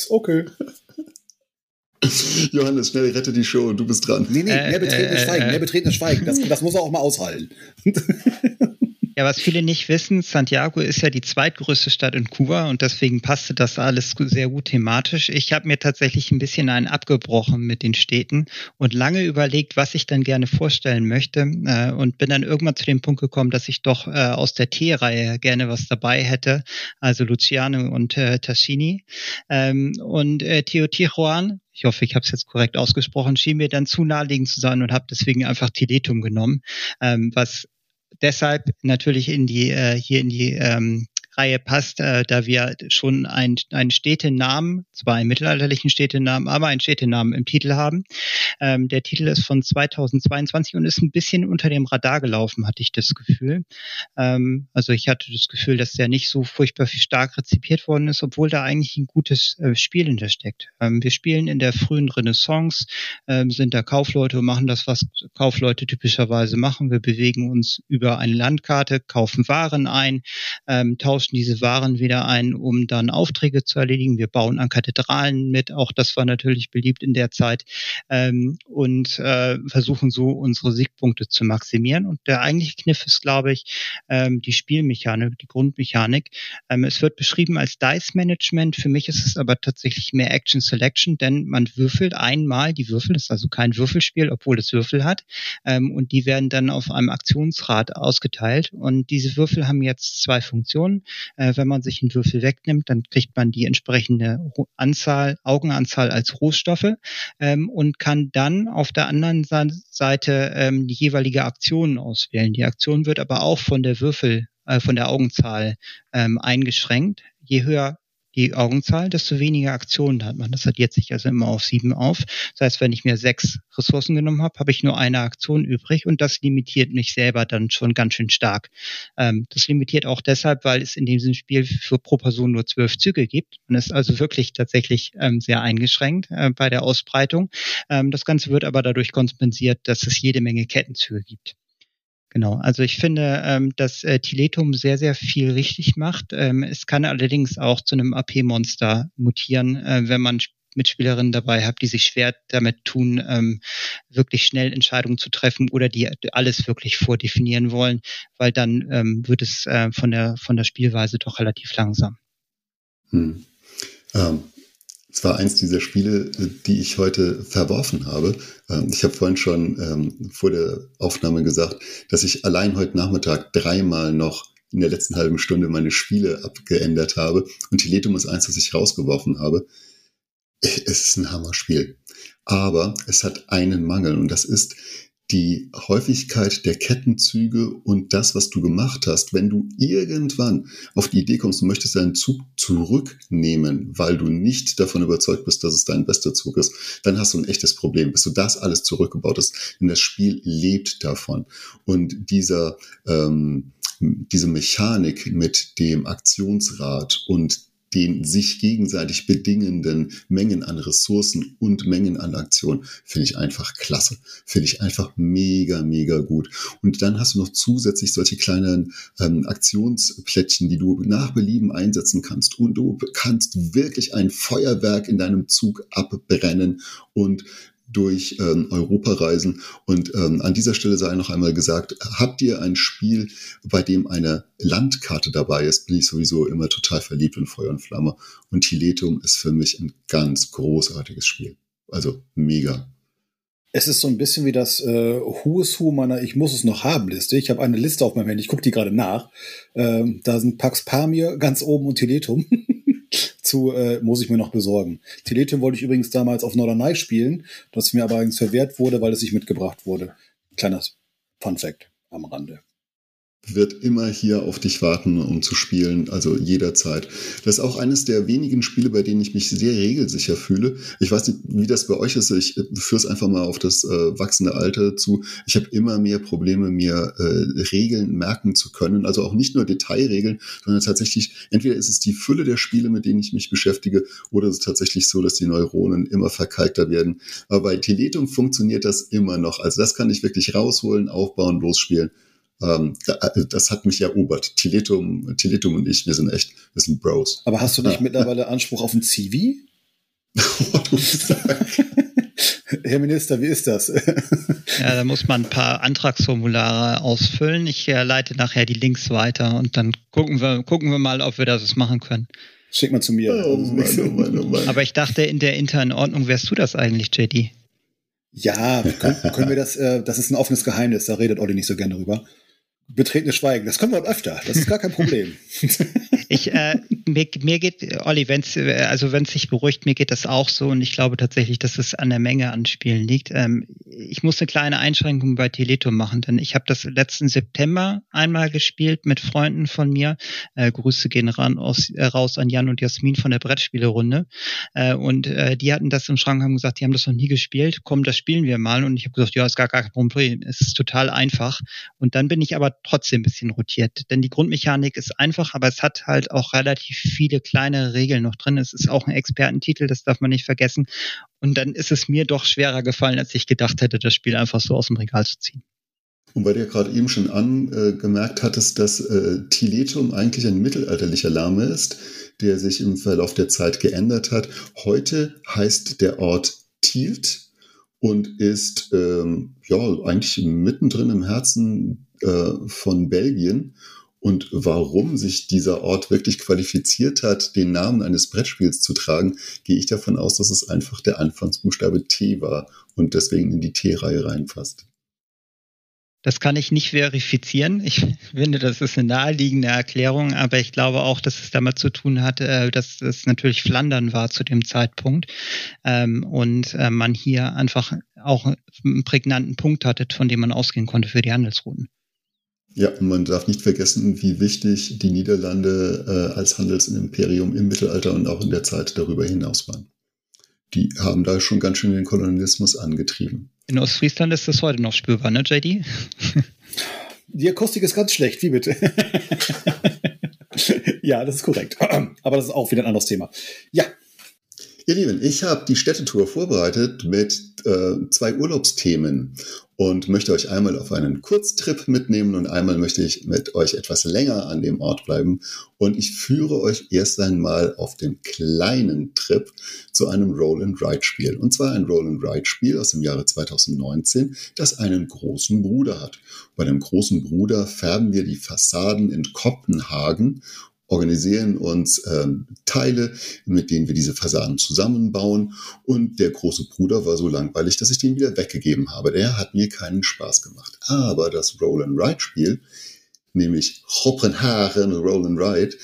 Okay. Johannes, schnell, rette die Show, du bist dran. Nee, nee, mehr betretenes äh, äh, Schweigen, mehr betretenes Schweigen. Das, das muss er auch mal aushalten. Ja, was viele nicht wissen, Santiago ist ja die zweitgrößte Stadt in Kuba und deswegen passte das alles sehr gut thematisch. Ich habe mir tatsächlich ein bisschen einen abgebrochen mit den Städten und lange überlegt, was ich dann gerne vorstellen möchte und bin dann irgendwann zu dem Punkt gekommen, dass ich doch aus der T-Reihe gerne was dabei hätte, also Luciano und Taschini und Teotihuacan. Ich hoffe, ich habe es jetzt korrekt ausgesprochen, schien mir dann zu naheliegend zu sein und habe deswegen einfach Tiletum genommen, ähm, was deshalb natürlich in die äh, hier in die ähm, Reihe passt, äh, da wir schon ein, einen Städtenamen, zwar einen mittelalterlichen Städtenamen, aber einen Städtenamen im Titel haben. Ähm, der Titel ist von zweitausendzweiundzwanzig und ist ein bisschen unter dem Radar gelaufen, hatte ich das Gefühl. Ähm, also ich hatte das Gefühl, dass der nicht so furchtbar stark rezipiert worden ist, obwohl da eigentlich ein gutes äh, Spiel hintersteckt. Ähm, wir spielen in der frühen Renaissance, ähm, sind da Kaufleute und machen das, was Kaufleute typischerweise machen. Wir bewegen uns über eine Landkarte, kaufen Waren ein, ähm, tauschen diese Waren wieder ein, um dann Aufträge zu erledigen. Wir bauen an Kathedralen mit, auch das war natürlich beliebt in der Zeit, ähm, und äh, versuchen so unsere Siegpunkte zu maximieren. Und der eigentliche Kniff ist, glaube ich, ähm, die Spielmechanik, die Grundmechanik. Ähm, es wird beschrieben als Dice-Management, für mich ist es aber tatsächlich mehr Action-Selection, denn man würfelt einmal die Würfel, das ist also kein Würfelspiel, obwohl es Würfel hat, ähm, und die werden dann auf einem Aktionsrad ausgeteilt. Und diese Würfel haben jetzt zwei Funktionen. Wenn man sich einen Würfel wegnimmt, dann kriegt man die entsprechende Anzahl, Augenanzahl als Rohstoffe, ähm, und kann dann auf der anderen Seite ähm, die jeweilige Aktion auswählen. Die Aktion wird aber auch von der Würfel, äh, von der Augenzahl ähm, eingeschränkt. Je höher die Augenzahl, desto weniger Aktionen hat man. Das addiert sich also immer auf sieben auf. Das heißt, wenn ich mir sechs Ressourcen genommen habe, habe ich nur eine Aktion übrig und das limitiert mich selber dann schon ganz schön stark. Ähm, das limitiert auch deshalb, weil es in diesem Spiel für pro Person nur zwölf Züge gibt. Man ist also wirklich tatsächlich ähm, sehr eingeschränkt äh, bei der Ausbreitung. Ähm, das Ganze wird aber dadurch kompensiert, dass es jede Menge Kettenzüge gibt. Genau, also ich finde, ähm, dass äh, Tiletum sehr, sehr viel richtig macht. Ähm, es kann allerdings auch zu einem A P-Monster mutieren, äh, wenn man Mitspielerinnen dabei hat, die sich schwer damit tun, ähm, wirklich schnell Entscheidungen zu treffen oder die alles wirklich vordefinieren wollen, weil dann ähm, wird es äh, von der von der Spielweise doch relativ langsam. Hm. Ähm. Es war eins dieser Spiele, die ich heute verworfen habe. Ich habe vorhin schon ähm, vor der Aufnahme gesagt, dass ich allein heute Nachmittag dreimal noch in der letzten halben Stunde meine Spiele abgeändert habe. Und Tiletum ist eins, das ich rausgeworfen habe. Es ist ein Hammerspiel. Aber es hat einen Mangel und das ist die Häufigkeit der Kettenzüge und das, was du gemacht hast. Wenn du irgendwann auf die Idee kommst, du möchtest deinen Zug zurücknehmen, weil du nicht davon überzeugt bist, dass es dein bester Zug ist, dann hast du ein echtes Problem, bis du das alles zurückgebaut hast. Denn das Spiel lebt davon. Und dieser, ähm, diese Mechanik mit dem Aktionsrad und den sich gegenseitig bedingenden Mengen an Ressourcen und Mengen an Aktionen, finde ich einfach klasse. Finde ich einfach mega, mega gut. Und dann hast du noch zusätzlich solche kleinen ähm, Aktionsplättchen, die du nach Belieben einsetzen kannst. Und du kannst wirklich ein Feuerwerk in deinem Zug abbrennen und durch ähm, Europa reisen. Und ähm, an dieser Stelle sei noch einmal gesagt, habt ihr ein Spiel, bei dem eine Landkarte dabei ist, bin ich sowieso immer total verliebt in Feuer und Flamme. Und Tiletum ist für mich ein ganz großartiges Spiel. Also mega. Es ist so ein bisschen wie das äh, Who is Who meiner Ich-muss-es-noch-haben-Liste. Ich habe eine Liste auf meinem Handy, ich gucke die gerade nach. Ähm, da sind Pax Pamir ganz oben und Tiletum. Zu, äh, muss ich mir noch besorgen. Tiletum wollte ich übrigens damals auf Norderney spielen, das mir aber übrigens verwehrt wurde, weil es nicht mitgebracht wurde. Kleines Fun Fact am Rande. wird immer hier auf dich warten, um zu spielen, also jederzeit. Das ist auch eines der wenigen Spiele, bei denen ich mich sehr regelsicher fühle. Ich weiß nicht, wie das bei euch ist, ich führe es einfach mal auf das äh, wachsende Alter zu. Ich habe immer mehr Probleme, mir äh, Regeln merken zu können, also auch nicht nur Detailregeln, sondern tatsächlich, entweder ist es die Fülle der Spiele, mit denen ich mich beschäftige, oder es ist tatsächlich so, dass die Neuronen immer verkalkter werden. Aber bei Tiletum funktioniert das immer noch, also das kann ich wirklich rausholen, aufbauen, losspielen. Ähm, das hat mich erobert. Tiletum, Tiletum und ich, wir sind echt, wir sind Bros. Aber hast du nicht ja. mittlerweile Anspruch auf ein Zivi? Oh, du Herr Minister, wie ist das? Ja, da muss man ein paar Antragsformulare ausfüllen. Ich äh, leite nachher die Links weiter und dann gucken wir, gucken wir mal, ob wir das machen können. Schick mal zu mir. Oh, Mann, oh, Mann, oh, Mann. Aber ich dachte, in der internen Ordnung wärst du das eigentlich, J D. Ja, können, können wir das, äh, das ist ein offenes Geheimnis, da redet Olli nicht so gerne drüber. Betretenes Schweigen, das können wir öfter, das ist gar kein Problem. Ich, äh, mir, mir geht, Olli, wenn es also wenn's sich beruhigt, mir geht das auch so und ich glaube tatsächlich, dass es an der Menge an Spielen liegt. Ähm, ich muss eine kleine Einschränkung bei Tiletum machen, denn ich habe das letzten September einmal gespielt mit Freunden von mir. Äh, Grüße gehen ran aus, äh, raus an Jan und Jasmin von der Brettspielerunde. Äh, und äh, die hatten das im Schrank, haben gesagt, die haben das noch nie gespielt, komm, das spielen wir mal. Und ich habe gesagt, ja, ist gar, gar kein Problem, es ist total einfach. Und dann bin ich aber trotzdem ein bisschen rotiert, denn die Grundmechanik ist einfach, aber es hat halt auch relativ viele kleine Regeln noch drin. Es ist auch ein Expertentitel, das darf man nicht vergessen. Und dann ist es mir doch schwerer gefallen, als ich gedacht hätte, das Spiel einfach so aus dem Regal zu ziehen. Und weil du ja gerade eben schon angemerkt hattest, dass äh, Tiletum eigentlich ein mittelalterlicher Name ist, der sich im Verlauf der Zeit geändert hat. Heute heißt der Ort Tilt und ist ähm, ja eigentlich mittendrin im Herzen von Belgien. Und warum sich dieser Ort wirklich qualifiziert hat, den Namen eines Brettspiels zu tragen, gehe ich davon aus, dass es einfach der Anfangsbuchstabe T war und deswegen in die T-Reihe reinpasst. Das kann ich nicht verifizieren. Ich finde, das ist eine naheliegende Erklärung, aber ich glaube auch, dass es damit zu tun hat, dass es natürlich Flandern war zu dem Zeitpunkt und man hier einfach auch einen prägnanten Punkt hatte, von dem man ausgehen konnte für die Handelsrouten. Ja, und man darf nicht vergessen, wie wichtig die Niederlande als Handelsimperium im Mittelalter und auch in der Zeit darüber hinaus waren. Die haben da schon ganz schön den Kolonialismus angetrieben. In Ostfriesland ist das heute noch spürbar, ne, J D? Die Akustik ist ganz schlecht, wie bitte? Ja, das ist korrekt. Aber das ist auch wieder ein anderes Thema. Ja. Ihr Lieben, ich habe die Städtetour vorbereitet mit äh, zwei Urlaubsthemen und möchte euch einmal auf einen Kurztrip mitnehmen und einmal möchte ich mit euch etwas länger an dem Ort bleiben. Und ich führe euch erst einmal auf den kleinen Trip zu einem Roll-and-Ride-Spiel. Und zwar ein Roll-and-Ride-Spiel aus dem Jahre zweitausendneunzehn, das einen großen Bruder hat. Bei dem großen Bruder färben wir die Fassaden in Kopenhagen, organisieren uns ähm, Teile, mit denen wir diese Fassaden zusammenbauen. Und der große Bruder war so langweilig, dass ich den wieder weggegeben habe. Der hat mir keinen Spaß gemacht. Aber das Roll-and-Ride-Spiel, nämlich Kopenhagen Roll-and-Ride,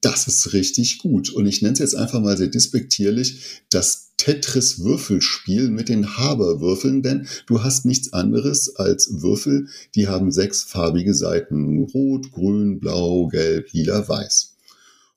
das ist richtig gut. Und ich nenne es jetzt einfach mal sehr despektierlich, das Tetris-Würfelspiel mit den Haber-Würfeln, denn du hast nichts anderes als Würfel, die haben sechs farbige Seiten, rot, grün, blau, gelb, lila, weiß.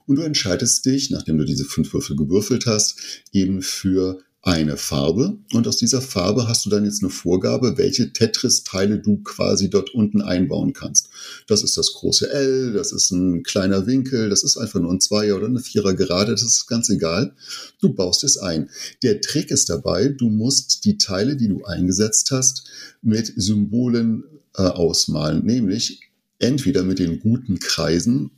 Und du entscheidest dich, nachdem du diese fünf Würfel gewürfelt hast, eben für eine Farbe und aus dieser Farbe hast du dann jetzt eine Vorgabe, welche Tetris-Teile du quasi dort unten einbauen kannst. Das ist das große L, das ist ein kleiner Winkel, das ist einfach nur ein Zweier oder eine Vierer gerade, das ist ganz egal. Du baust es ein. Der Trick ist dabei, du musst die Teile, die du eingesetzt hast, mit Symbolen äh, ausmalen, nämlich entweder mit den guten Kreisen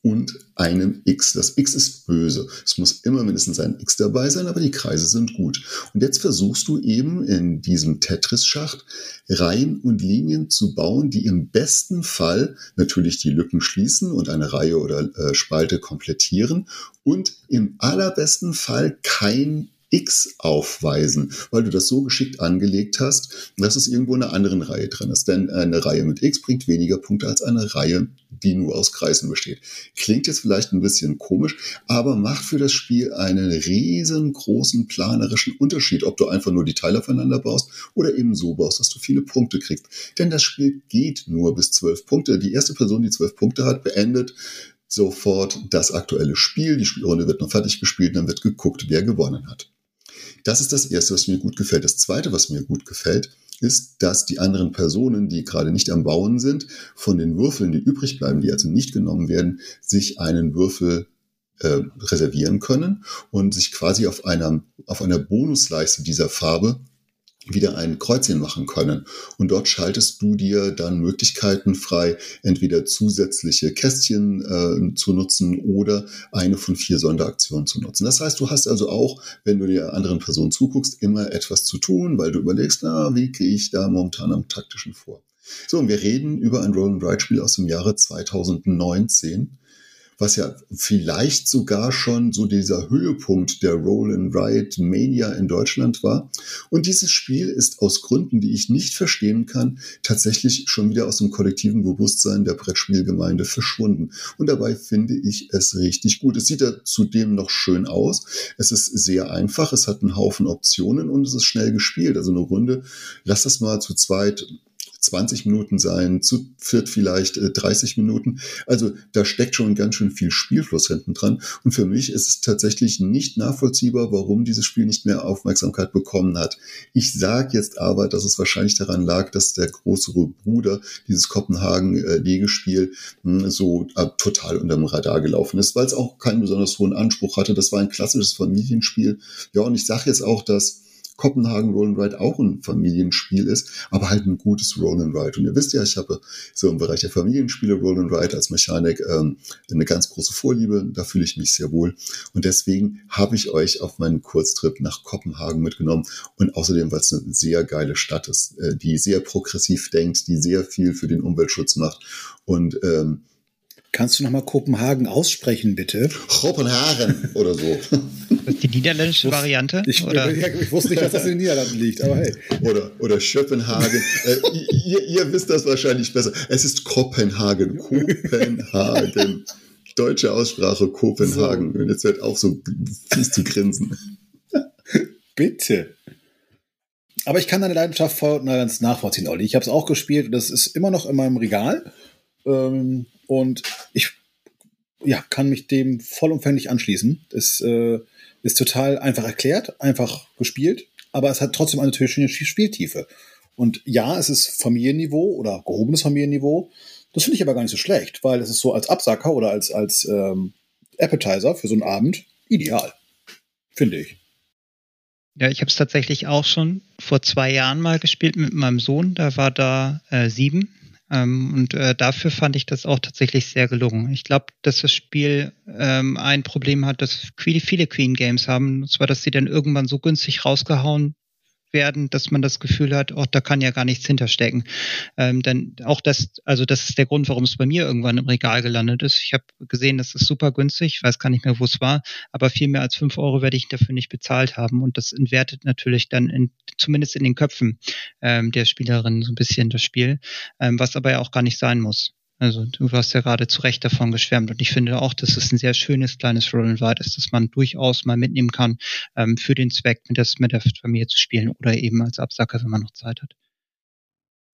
und einem X. Das X ist böse. Es muss immer mindestens ein X dabei sein, aber die Kreise sind gut. Und jetzt versuchst du eben in diesem Tetris-Schacht Reihen und Linien zu bauen, die im besten Fall natürlich die Lücken schließen und eine Reihe oder äh, Spalte komplettieren und im allerbesten Fall kein X aufweisen, weil du das so geschickt angelegt hast, dass es irgendwo in einer anderen Reihe dran ist. Denn eine Reihe mit X bringt weniger Punkte als eine Reihe, die nur aus Kreisen besteht. Klingt jetzt vielleicht ein bisschen komisch, aber macht für das Spiel einen riesengroßen planerischen Unterschied, ob du einfach nur die Teile aufeinander baust oder eben so baust, dass du viele Punkte kriegst. Denn das Spiel geht nur bis zwölf Punkte. Die erste Person, die zwölf Punkte hat, beendet sofort das aktuelle Spiel. Die Spielrunde wird noch fertig gespielt und dann wird geguckt, wer gewonnen hat. Das ist das Erste, was mir gut gefällt. Das Zweite, was mir gut gefällt, ist, dass die anderen Personen, die gerade nicht am Bauen sind, von den Würfeln, die übrig bleiben, die also nicht genommen werden, sich einen Würfel äh, reservieren können und sich quasi auf einer, auf einer Bonusleiste dieser Farbe wieder ein Kreuzchen machen können. Und dort schaltest du dir dann Möglichkeiten frei, entweder zusätzliche Kästchen äh, zu nutzen oder eine von vier Sonderaktionen zu nutzen. Das heißt, du hast also auch, wenn du der anderen Person zuguckst, immer etwas zu tun, weil du überlegst, na, wie gehe ich da momentan am taktischen vor? So, und wir reden über ein Roll-and-Ride-Spiel aus dem Jahre zweitausendneunzehn, was ja vielleicht sogar schon so dieser Höhepunkt der Roll-and-Ride-Mania in Deutschland war. Und dieses Spiel ist aus Gründen, die ich nicht verstehen kann, tatsächlich schon wieder aus dem kollektiven Bewusstsein der Brettspielgemeinde verschwunden. Und dabei finde ich es richtig gut. Es sieht ja zudem noch schön aus. Es ist sehr einfach, es hat einen Haufen Optionen und es ist schnell gespielt. Also eine Runde, lass das mal zu zweit zwanzig Minuten sein, zu viert vielleicht dreißig Minuten. Also da steckt schon ganz schön viel Spielfluss hinten dran. Und für mich ist es tatsächlich nicht nachvollziehbar, warum dieses Spiel nicht mehr Aufmerksamkeit bekommen hat. Ich sage jetzt aber, dass es wahrscheinlich daran lag, dass der größere Bruder, dieses Kopenhagen-Legespiel, so total unterm Radar gelaufen ist, weil es auch keinen besonders hohen Anspruch hatte. Das war ein klassisches Familienspiel. Ja, und ich sage jetzt auch, dass Kopenhagen Roll-and-Ride auch ein Familienspiel ist, aber halt ein gutes Roll-and-Ride. Und ihr wisst ja, ich habe so im Bereich der Familienspiele Roll-and-Ride als Mechanik ähm, eine ganz große Vorliebe. Da fühle ich mich sehr wohl. Und deswegen habe ich euch auf meinen Kurztrip nach Kopenhagen mitgenommen. Und außerdem, weil es eine sehr geile Stadt ist, äh, die sehr progressiv denkt, die sehr viel für den Umweltschutz macht. Und ähm, kannst du nochmal Kopenhagen aussprechen, bitte? Kopenhagen oder so. Die niederländische Variante? Ich, oder? Ich, ich wusste nicht, dass das in den Niederlanden liegt, aber hey. Oder, oder Schöpenhagen. äh, ihr, ihr wisst das wahrscheinlich besser. Es ist Kopenhagen. Kopenhagen. Deutsche Aussprache Kopenhagen. So. Und jetzt wird auch so fies zu grinsen. Bitte. Aber ich kann deine Leidenschaft voll und ganz nachvollziehen, Olli. Ich habe es auch gespielt und das ist immer noch in meinem Regal. Ähm, und ich ja, kann mich dem vollumfänglich anschließen. Das äh, ist total einfach erklärt, einfach gespielt, aber es hat trotzdem eine schöne Spieltiefe. Und ja, es ist Familienniveau oder gehobenes Familienniveau. Das finde ich aber gar nicht so schlecht, weil es ist so als Absacker oder als, als ähm, Appetizer für so einen Abend ideal, finde ich. Ja, ich habe es tatsächlich auch schon vor zwei Jahren mal gespielt mit meinem Sohn. Da war da äh, sieben. Ähm, und äh, dafür fand ich das auch tatsächlich sehr gelungen. Ich glaube, dass das Spiel ähm, ein Problem hat, dass viele Queen Games haben, und zwar, dass sie dann irgendwann so günstig rausgehauen werden, dass man das Gefühl hat, oh, da kann ja gar nichts hinterstecken. Ähm, denn auch das, also das ist der Grund, warum es bei mir irgendwann im Regal gelandet ist. Ich habe gesehen, das ist super günstig, ich weiß gar nicht mehr, wo es war, aber viel mehr als fünf Euro werde ich dafür nicht bezahlt haben. Und das entwertet natürlich dann in, zumindest in den Köpfen ähm, der Spielerinnen so ein bisschen das Spiel, ähm, was aber ja auch gar nicht sein muss. Also du hast ja gerade zu Recht davon geschwärmt und ich finde auch, dass es ein sehr schönes kleines Roll-and-Ride ist, das man durchaus mal mitnehmen kann ähm, für den Zweck, das mit der Familie zu spielen oder eben als Absacker, wenn man noch Zeit hat.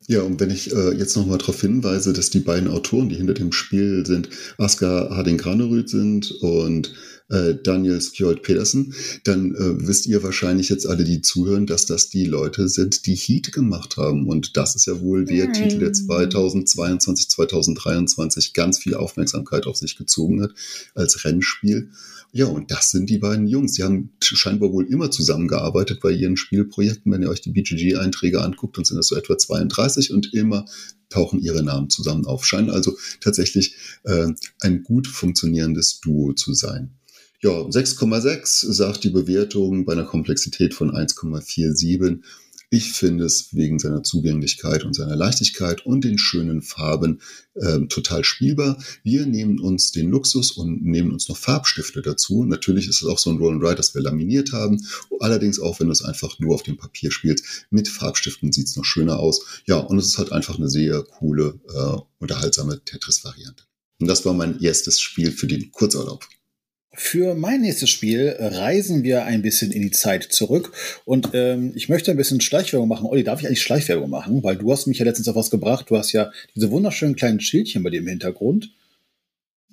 Ja, und wenn ich äh, jetzt nochmal darauf hinweise, dass die beiden Autoren, die hinter dem Spiel sind, Asger Harding-Granerud sind und äh, Daniel Skjold-Pedersen, dann äh, wisst ihr wahrscheinlich jetzt alle, die zuhören, dass das die Leute sind, die Heat gemacht haben. Und das ist ja wohl der Nein. Titel, der zweitausendzweiundzwanzig, zweitausenddreiundzwanzig ganz viel Aufmerksamkeit auf sich gezogen hat als Rennspiel. Ja, und das sind die beiden Jungs. Die haben scheinbar wohl immer zusammengearbeitet bei ihren Spielprojekten. Wenn ihr euch die B G G-Einträge anguckt, dann sind das so etwa zweiunddreißig und immer tauchen ihre Namen zusammen auf. Scheinen also tatsächlich äh, ein gut funktionierendes Duo zu sein. Ja, sechs Komma sechs sagt die Bewertung bei einer Komplexität von eins Komma siebenundvierzig. Ich finde es wegen seiner Zugänglichkeit und seiner Leichtigkeit und den schönen Farben äh, total spielbar. Wir nehmen uns den Luxus und nehmen uns noch Farbstifte dazu. Natürlich ist es auch so ein Roll and Ride, das wir laminiert haben. Allerdings auch, wenn du es einfach nur auf dem Papier spielst, mit Farbstiften sieht es noch schöner aus. Ja, und es ist halt einfach eine sehr coole, äh, unterhaltsame Tetris-Variante. Und das war mein erstes Spiel für den Kurzurlaub. Für mein nächstes Spiel reisen wir ein bisschen in die Zeit zurück und ähm, ich möchte ein bisschen Schleichwerbung machen. Olli, darf ich eigentlich Schleichwerbung machen? Weil du hast mich ja letztens auf was gebracht. Du hast ja diese wunderschönen kleinen Schildchen bei dir im Hintergrund.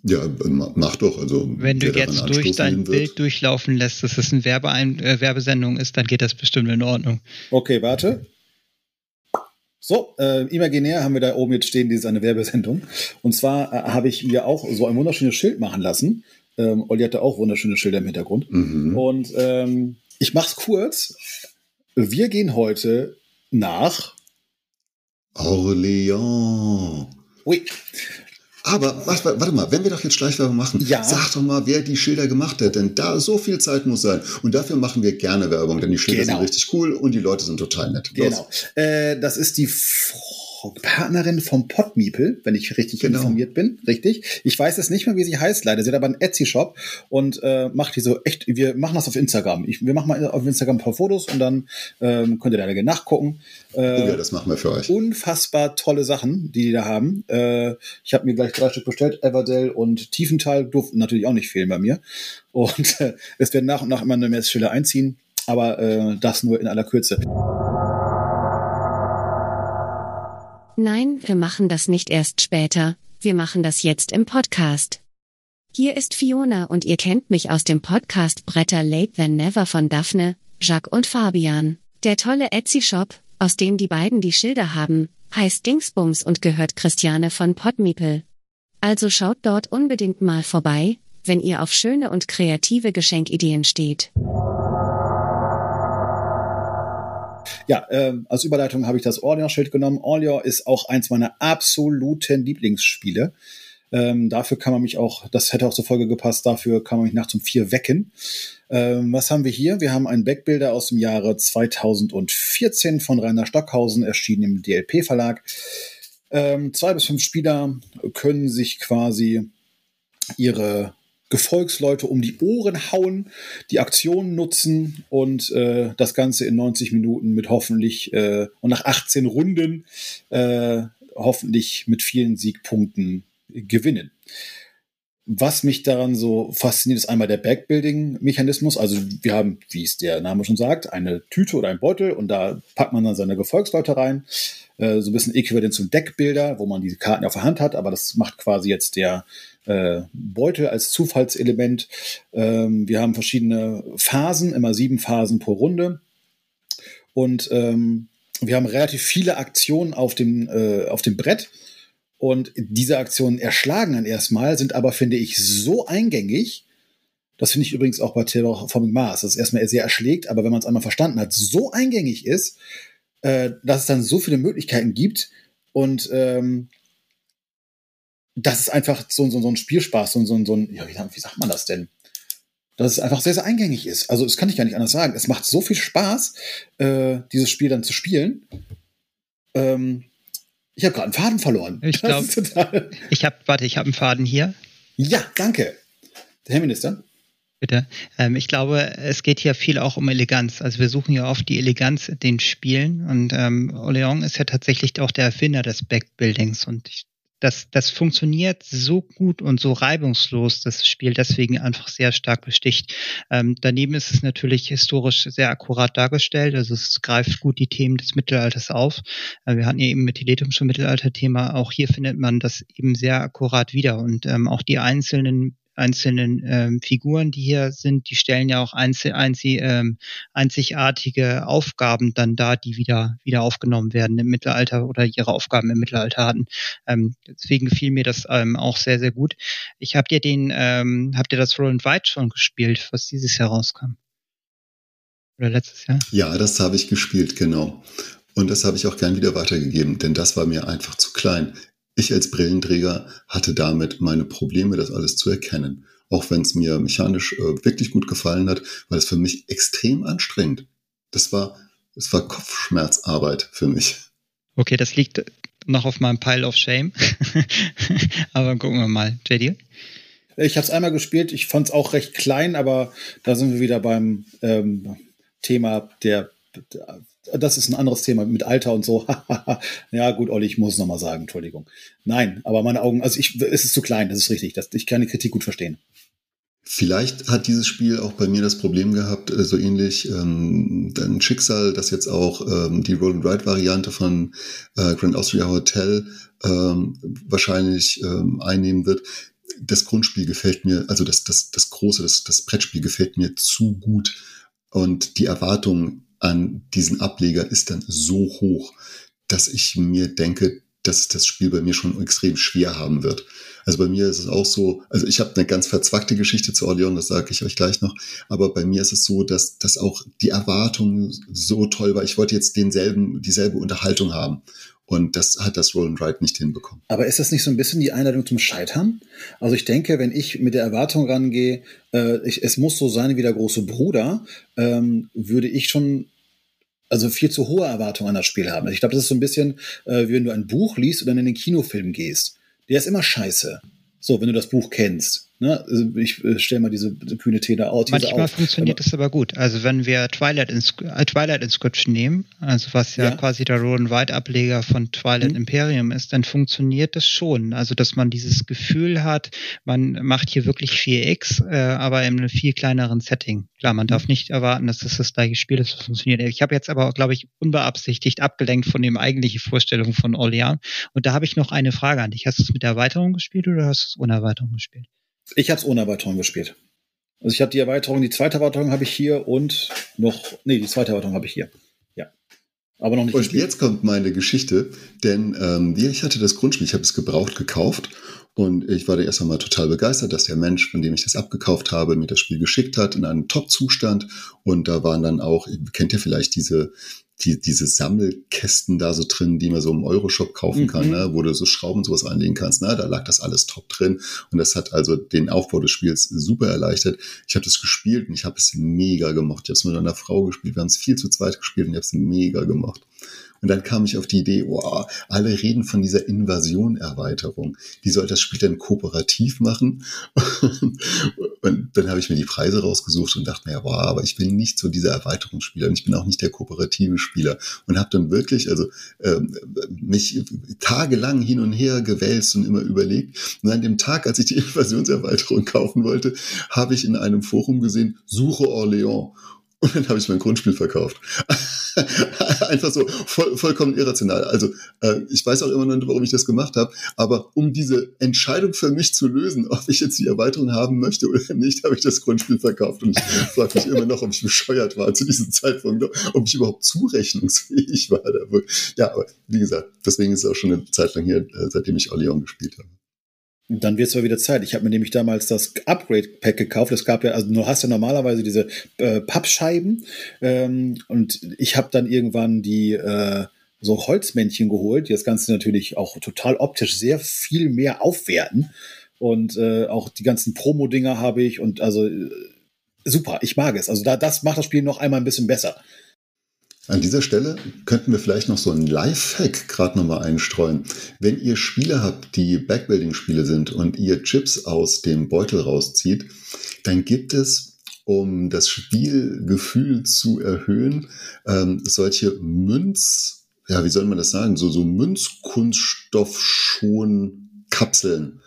Ja, mach doch. Also, wenn du jetzt durch dein Bild durchlaufen lässt, dass es eine Werbeein- äh, Werbesendung ist, dann geht das bestimmt in Ordnung. Okay, warte. So, äh, imaginär haben wir da oben jetzt stehen, diese eine Werbesendung. Und zwar äh, habe ich mir auch so ein wunderschönes Schild machen lassen. Ähm, Olli hatte auch wunderschöne Schilder im Hintergrund. Mhm. Und ähm, ich mach's kurz. Wir gehen heute nach Orléans. Ui. Aber warte, warte mal, wenn wir doch jetzt Schleichwerbung machen, ja. Sag doch mal, wer die Schilder gemacht hat. Denn da so viel Zeit muss sein. Und dafür machen wir gerne Werbung, denn die Schilder genau. sind richtig cool und die Leute sind total nett. Los. Genau. Äh, das ist die Frau. Partnerin vom Podmeeple, wenn ich richtig genau. informiert bin, richtig? Ich weiß es nicht mehr, wie sie heißt, leider. Sie hat aber einen Etsy-Shop und äh, macht die so echt, wir machen das auf Instagram. Ich, wir machen mal auf Instagram ein paar Fotos und dann ähm, könnt ihr da gerne nachgucken. Äh, ja, das machen wir für euch. Unfassbar tolle Sachen, die die da haben. Äh, ich habe mir gleich drei Stück bestellt. Everdell und Tiefenthal durften natürlich auch nicht fehlen bei mir. Und äh, es werden nach und nach immer eine Messschilder einziehen, aber äh, das nur in aller Kürze. Nein, wir machen das nicht erst später, wir machen das jetzt im Podcast. Hier ist Fiona und ihr kennt mich aus dem Podcast Bretter Late Than Never von Daphne, Jacques und Fabian. Der tolle Etsy-Shop, aus dem die beiden die Schilder haben, heißt Dingsbums und gehört Christiane von Podmeeple. Also schaut dort unbedingt mal vorbei, wenn ihr auf schöne und kreative Geschenkideen steht. Ja, äh, als Überleitung habe ich das Orléans-Schild genommen. Orléans ist auch eins meiner absoluten Lieblingsspiele. Ähm, dafür kann man mich auch, das hätte auch zur Folge gepasst, dafür kann man mich nachts um vier wecken. Ähm, was haben wir hier? Wir haben einen Backbuilder aus dem Jahre zweitausendvierzehn von Rainer Stockhausen, erschienen im D L P-Verlag. Ähm, zwei bis fünf Spieler können sich quasi ihre Gefolgsleute um die Ohren hauen, die Aktionen nutzen und äh, das Ganze in neunzig Minuten mit hoffentlich äh, und nach achtzehn Runden äh, hoffentlich mit vielen Siegpunkten gewinnen. Was mich daran so fasziniert, ist einmal der Backbuilding-Mechanismus. Also wir haben, wie es der Name schon sagt, eine Tüte oder ein Beutel und da packt man dann seine Gefolgsleute rein. Äh, so ein bisschen äquivalent zum Deckbilder, wo man diese Karten auf der Hand hat, aber das macht quasi jetzt der Beutel als Zufallselement. Wir haben verschiedene Phasen, immer sieben Phasen pro Runde. Und wir haben relativ viele Aktionen auf dem, auf dem Brett. Und diese Aktionen erschlagen dann erstmal, sind aber, finde ich, so eingängig. Das finde ich übrigens auch bei Terraforming Mars, das ist erstmal sehr erschlägt, aber wenn man es einmal verstanden hat, so eingängig ist, dass es dann so viele Möglichkeiten gibt. Und das ist einfach so, so, so ein Spielspaß, so, so, so ein, ja, wie sagt man das denn? Dass es einfach sehr, sehr eingängig ist. Also das kann ich gar nicht anders sagen. Es macht so viel Spaß, äh, dieses Spiel dann zu spielen. Ähm, ich habe gerade einen Faden verloren. Ich glaube, total... ich habe, warte, ich habe einen Faden hier. Ja, danke. Der Herr Minister. Bitte. Ähm, ich glaube, es geht hier viel auch um Eleganz. Also wir suchen ja oft die Eleganz in den Spielen. Und ähm, Orléans ist ja tatsächlich auch der Erfinder des Backbuildings. Und ich Das, das funktioniert so gut und so reibungslos, dass das Spiel deswegen einfach sehr stark besticht. Ähm, daneben ist es natürlich historisch sehr akkurat dargestellt, also es greift gut die Themen des Mittelalters auf. Äh, wir hatten ja eben mit Tiletum schon Mittelalterthema, auch hier findet man das eben sehr akkurat wieder und ähm, auch die einzelnen einzelnen ähm, Figuren, die hier sind, die stellen ja auch einzel, einzel, ähm, einzigartige Aufgaben dann dar, die wieder, wieder aufgenommen werden im Mittelalter oder ihre Aufgaben im Mittelalter hatten. Ähm, deswegen gefiel mir das ähm, auch sehr, sehr gut. Ich hab dir den, ähm, habt ihr das Roll and Ride schon gespielt, was dieses Jahr rauskam? Oder letztes Jahr? Ja, das habe ich gespielt, genau. Und das habe ich auch gern wieder weitergegeben, denn das war mir einfach zu klein. Ich als Brillenträger hatte damit meine Probleme, das alles zu erkennen. Auch wenn es mir mechanisch äh, wirklich gut gefallen hat, war es für mich extrem anstrengend. Das war Es war Kopfschmerzarbeit für mich. Okay, das liegt noch auf meinem Pile of Shame. Aber gucken wir mal. J D? Ich habe es einmal gespielt. Ich fand es auch recht klein, aber da sind wir wieder beim ähm, Thema der, der das ist ein anderes Thema mit Alter und so. Ja, gut, Olli, ich muss es nochmal sagen, Entschuldigung. Nein, aber meine Augen, also ich, es ist zu klein, das ist richtig. Das, ich kann die Kritik gut verstehen. Vielleicht hat dieses Spiel auch bei mir das Problem gehabt, so ähnlich ähm, ein Schicksal, dass jetzt auch ähm, die Roll-and-Ride-Variante von äh, Grand Austria Hotel ähm, wahrscheinlich ähm, einnehmen wird. Das Grundspiel gefällt mir, also das, das, das große, das, das Brettspiel gefällt mir zu gut. Und die Erwartung an diesen Ableger ist dann so hoch, dass ich mir denke, dass das Spiel bei mir schon extrem schwer haben wird. Also bei mir ist es auch so, also ich habe eine ganz verzwackte Geschichte zu Orleon, das sage ich euch gleich noch, aber bei mir ist es so, dass, dass auch die Erwartung so toll war. Ich wollte jetzt denselben, dieselbe Unterhaltung haben. Und das hat das Roll and Ride nicht hinbekommen. Aber ist das nicht so ein bisschen die Einladung zum Scheitern? Also ich denke, wenn ich mit der Erwartung rangehe, äh, ich, es muss so sein wie der große Bruder, ähm, würde ich schon also viel zu hohe Erwartungen an das Spiel haben. Also ich glaube, das ist so ein bisschen, äh, wie wenn du ein Buch liest und dann in den Kinofilm gehst. Der ist immer scheiße. So, wenn du das Buch kennst. Ne? Also ich äh, stelle mal diese, diese kühne These auf. Manchmal funktioniert das aber gut. Also wenn wir Twilight, Insc- äh, Twilight Inscription nehmen, also was ja, ja. quasi der Roll-and-Ride-Ableger von Twilight mhm. Imperium ist, dann funktioniert das schon. Also dass man dieses Gefühl hat, man macht hier wirklich vier X, äh, aber in einem viel kleineren Setting. Klar, man darf nicht erwarten, dass das das gleiche Spiel ist, das funktioniert. Ich habe jetzt aber, glaube ich, unbeabsichtigt abgelenkt von dem eigentlichen Vorstellung von Orlean. Und da habe ich noch eine Frage an dich. Hast du es mit der Erweiterung gespielt oder hast du es ohne Erweiterung gespielt? Ich habe es ohne Erweiterung gespielt. Also ich habe die Erweiterung, die zweite Erweiterung habe ich hier und noch, nee, die zweite Erweiterung habe ich hier. Ja, aber noch nicht. Und jetzt kommt meine Geschichte, denn ähm, ich hatte das Grundspiel, ich habe es gebraucht gekauft und ich war da erst einmal total begeistert, dass der Mensch, von dem ich das abgekauft habe, mir das Spiel geschickt hat in einem Top-Zustand und da waren dann auch, kennt ihr vielleicht diese Die, diese Sammelkästen da so drin, die man so im Euroshop kaufen kann, mhm. ne, wo du so Schrauben und sowas einlegen kannst. Na, da lag das alles top drin. Und das hat also den Aufbau des Spiels super erleichtert. Ich habe das gespielt und ich habe es mega gemocht. Ich habe es mit einer Frau gespielt. Wir haben es viel zu zweit gespielt und ich habe es mega gemocht. Und dann kam ich auf die Idee, oh, alle reden von dieser Invasion-Erweiterung. Die soll das Spiel dann kooperativ machen. Und dann habe ich mir die Preise rausgesucht und dachte mir, ja, boah, aber ich bin nicht so dieser Erweiterungsspieler und ich bin auch nicht der kooperative Spieler. Und habe dann wirklich also ähm, mich tagelang hin und her gewälzt und immer überlegt. Und an dem Tag, als ich die Invasionserweiterung kaufen wollte, habe ich in einem Forum gesehen, suche Orleans. Und dann habe ich mein Grundspiel verkauft. Einfach so voll, vollkommen irrational. Also äh, ich weiß auch immer noch nicht, warum ich das gemacht habe, aber um diese Entscheidung für mich zu lösen, ob ich jetzt die Erweiterung haben möchte oder nicht, habe ich das Grundspiel verkauft. Und ich frage mich immer noch, ob ich bescheuert war zu diesem Zeitpunkt, ob ich überhaupt zurechnungsfähig war. Ja, aber wie gesagt, deswegen ist es auch schon eine Zeit lang her, seitdem ich Orleans gespielt habe. Dann wird es mal wieder Zeit. Ich habe mir nämlich damals das Upgrade-Pack gekauft. Es gab ja, also du hast ja normalerweise diese äh, Pappscheiben ähm, und ich habe dann irgendwann die äh, so Holzmännchen geholt, die das Ganze natürlich auch total optisch sehr viel mehr aufwerten und äh, auch die ganzen Promo-Dinger habe ich und also äh, super, ich mag es. Also da, das macht das Spiel noch einmal ein bisschen besser. An dieser Stelle könnten wir vielleicht noch so einen Lifehack gerade nochmal einstreuen. Wenn ihr Spiele habt, die Backbuilding-Spiele sind und ihr Chips aus dem Beutel rauszieht, dann gibt es, um das Spielgefühl zu erhöhen, ähm, solche Münz, ja, wie soll man das sagen, so, so Münzkunststoff-schon Kapseln.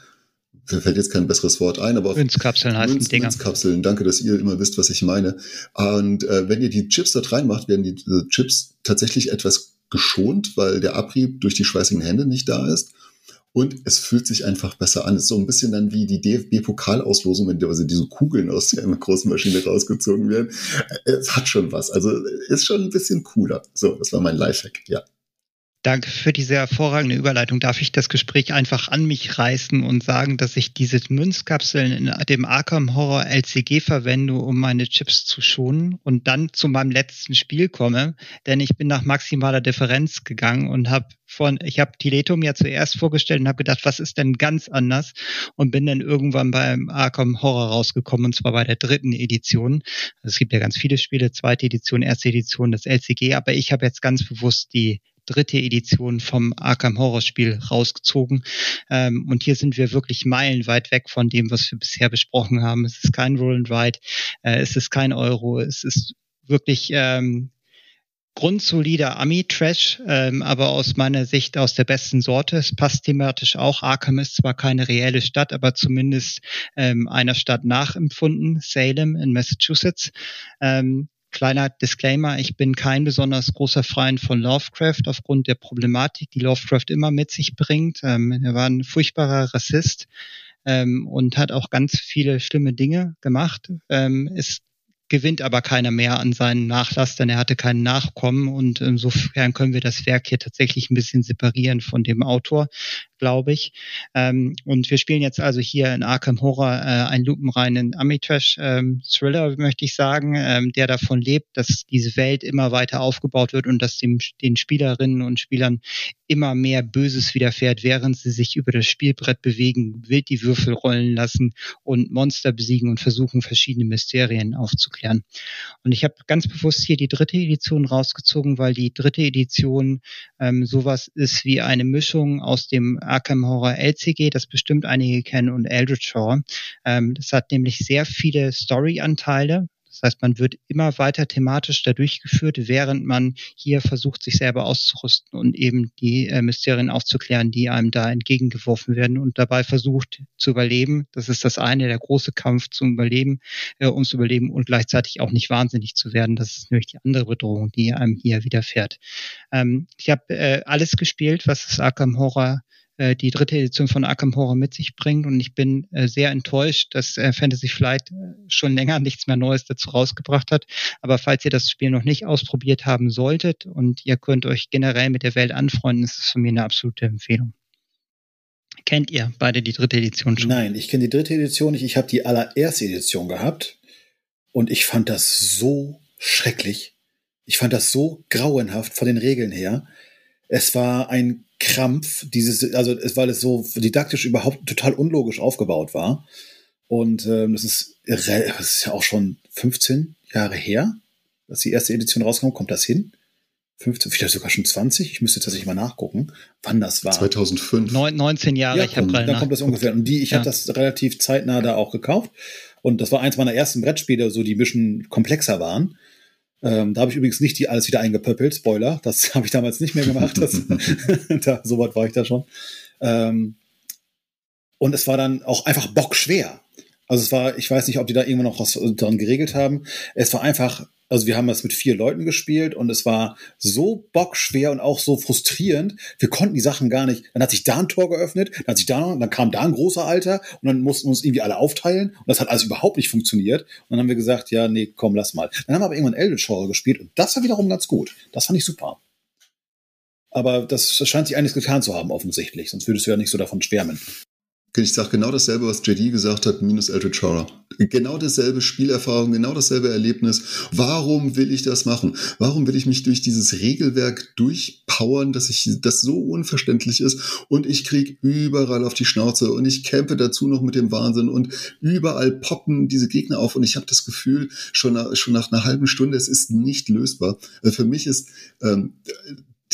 Mir fällt jetzt kein besseres Wort ein, aber Münzkapseln heißen Münz, Dinger. Münzkapseln, danke, dass ihr immer wisst, was ich meine. Und äh, wenn ihr die Chips da reinmacht, werden die äh, Chips tatsächlich etwas geschont, weil der Abrieb durch die schweißigen Hände nicht da ist. Und es fühlt sich einfach besser an. Es ist so ein bisschen dann wie die D F B-Pokalauslosung, wenn also diese Kugeln aus der großen Maschine rausgezogen werden. Es hat schon was. Also ist schon ein bisschen cooler. So, das war mein Lifehack, ja. Danke für diese hervorragende Überleitung. Darf ich das Gespräch einfach an mich reißen und sagen, dass ich diese Münzkapseln in dem Arkham Horror L C G verwende, um meine Chips zu schonen und dann zu meinem letzten Spiel komme, denn ich bin nach maximaler Differenz gegangen und habe von, ich habe Tiletum ja zuerst vorgestellt und habe gedacht, was ist denn ganz anders, und bin dann irgendwann beim Arkham Horror rausgekommen, und zwar bei der dritten Edition. Also es gibt ja ganz viele Spiele, zweite Edition, erste Edition, das L C G, aber ich habe jetzt ganz bewusst die dritte Edition vom Arkham Horror Spiel rausgezogen. Ähm, und hier sind wir wirklich meilenweit weg von dem, was wir bisher besprochen haben. Es ist kein Roll and Ride, äh, es ist kein Euro, es ist wirklich ähm, grundsolider Ami-Trash, ähm, aber aus meiner Sicht aus der besten Sorte. Es passt thematisch auch. Arkham ist zwar keine reelle Stadt, aber zumindest ähm, einer Stadt nachempfunden, Salem in Massachusetts. Ähm, Kleiner Disclaimer, ich bin kein besonders großer Freund von Lovecraft aufgrund der Problematik, die Lovecraft immer mit sich bringt. Ähm, er war ein furchtbarer Rassist ähm, und hat auch ganz viele schlimme Dinge gemacht. Ähm, es gewinnt aber keiner mehr an seinen Nachlass, denn er hatte keinen Nachkommen, und insofern können wir das Werk hier tatsächlich ein bisschen separieren von dem Autor, glaube ich. Ähm, und wir spielen jetzt also hier in Arkham Horror äh, einen lupenreinen Ami-Trash-Thriller, ähm, möchte ich sagen, ähm, der davon lebt, dass diese Welt immer weiter aufgebaut wird und dass dem, den Spielerinnen und Spielern immer mehr Böses widerfährt, während sie sich über das Spielbrett bewegen, wild die Würfel rollen lassen und Monster besiegen und versuchen, verschiedene Mysterien aufzuklären. Und ich habe ganz bewusst hier die dritte Edition rausgezogen, weil die dritte Edition ähm, sowas ist wie eine Mischung aus dem Arkham Horror L C G, das bestimmt einige kennen, und Eldritch Horror. Ähm, das hat nämlich sehr viele Story-Anteile. Das heißt, man wird immer weiter thematisch da durchgeführt, während man hier versucht, sich selber auszurüsten und eben die äh, Mysterien aufzuklären, die einem da entgegengeworfen werden, und dabei versucht zu überleben. Das ist das eine, der große Kampf zum Überleben, äh, ums Überleben und gleichzeitig auch nicht wahnsinnig zu werden. Das ist nämlich die andere Bedrohung, die einem hier widerfährt. Ähm, ich habe äh, alles gespielt, was das Arkham Horror die dritte Edition von Arkham Horror mit sich bringt, und ich bin äh, sehr enttäuscht, dass äh, Fantasy Flight schon länger nichts mehr Neues dazu rausgebracht hat. Aber falls ihr das Spiel noch nicht ausprobiert haben solltet und ihr könnt euch generell mit der Welt anfreunden, ist es von mir eine absolute Empfehlung. Kennt ihr beide die dritte Edition schon? Nein, ich kenne die dritte Edition nicht. Ich habe die allererste Edition gehabt und ich fand das so schrecklich. Ich fand das so grauenhaft von den Regeln her. Es war ein Krampf, dieses, also es, weil es so didaktisch überhaupt total unlogisch aufgebaut war. Und ähm, das ist, das ist ja auch schon fünfzehn Jahre her, dass die erste Edition rauskam. Kommt das hin? fünfzehn, vielleicht sogar schon zwanzig. Ich müsste tatsächlich mal nachgucken, wann das war. zweitausendfünf. neunzehn Jahre. Ja, ich habe gerade. Dann kommt das ungefähr. Und die, ich ja. habe das relativ zeitnah da auch gekauft. Und das war eins meiner ersten Brettspiele, so die ein bisschen komplexer waren. Ähm, da habe ich übrigens nicht die alles wieder eingepöppelt, Spoiler, das habe ich damals nicht mehr gemacht, das, da, so weit war ich da schon. Ähm, und es war dann auch einfach bockschwer. Also es war, ich weiß nicht, ob die da irgendwann noch was dran geregelt haben, es war einfach, also wir haben das mit vier Leuten gespielt und es war so bockschwer und auch so frustrierend, wir konnten die Sachen gar nicht, dann hat sich da ein Tor geöffnet, dann hat sich da noch, dann kam da ein großer Alter und dann mussten uns irgendwie alle aufteilen und das hat alles überhaupt nicht funktioniert und dann haben wir gesagt, ja, nee, komm, lass mal. Dann haben wir aber irgendwann Eldritch Horror gespielt und das war wiederum ganz gut, das fand ich super. Aber das scheint sich einiges getan zu haben offensichtlich, sonst würdest du ja nicht so davon schwärmen. Ich sage genau dasselbe, was J D gesagt hat, minus Eldritch Horror. Genau dasselbe Spielerfahrung, genau dasselbe Erlebnis. Warum will ich das machen? Warum will ich mich durch dieses Regelwerk durchpowern, dass ich das so unverständlich ist und ich kriege überall auf die Schnauze und ich kämpfe dazu noch mit dem Wahnsinn und überall poppen diese Gegner auf und ich habe das Gefühl, schon nach, schon nach einer halben Stunde, es ist nicht lösbar. Für mich ist ähm,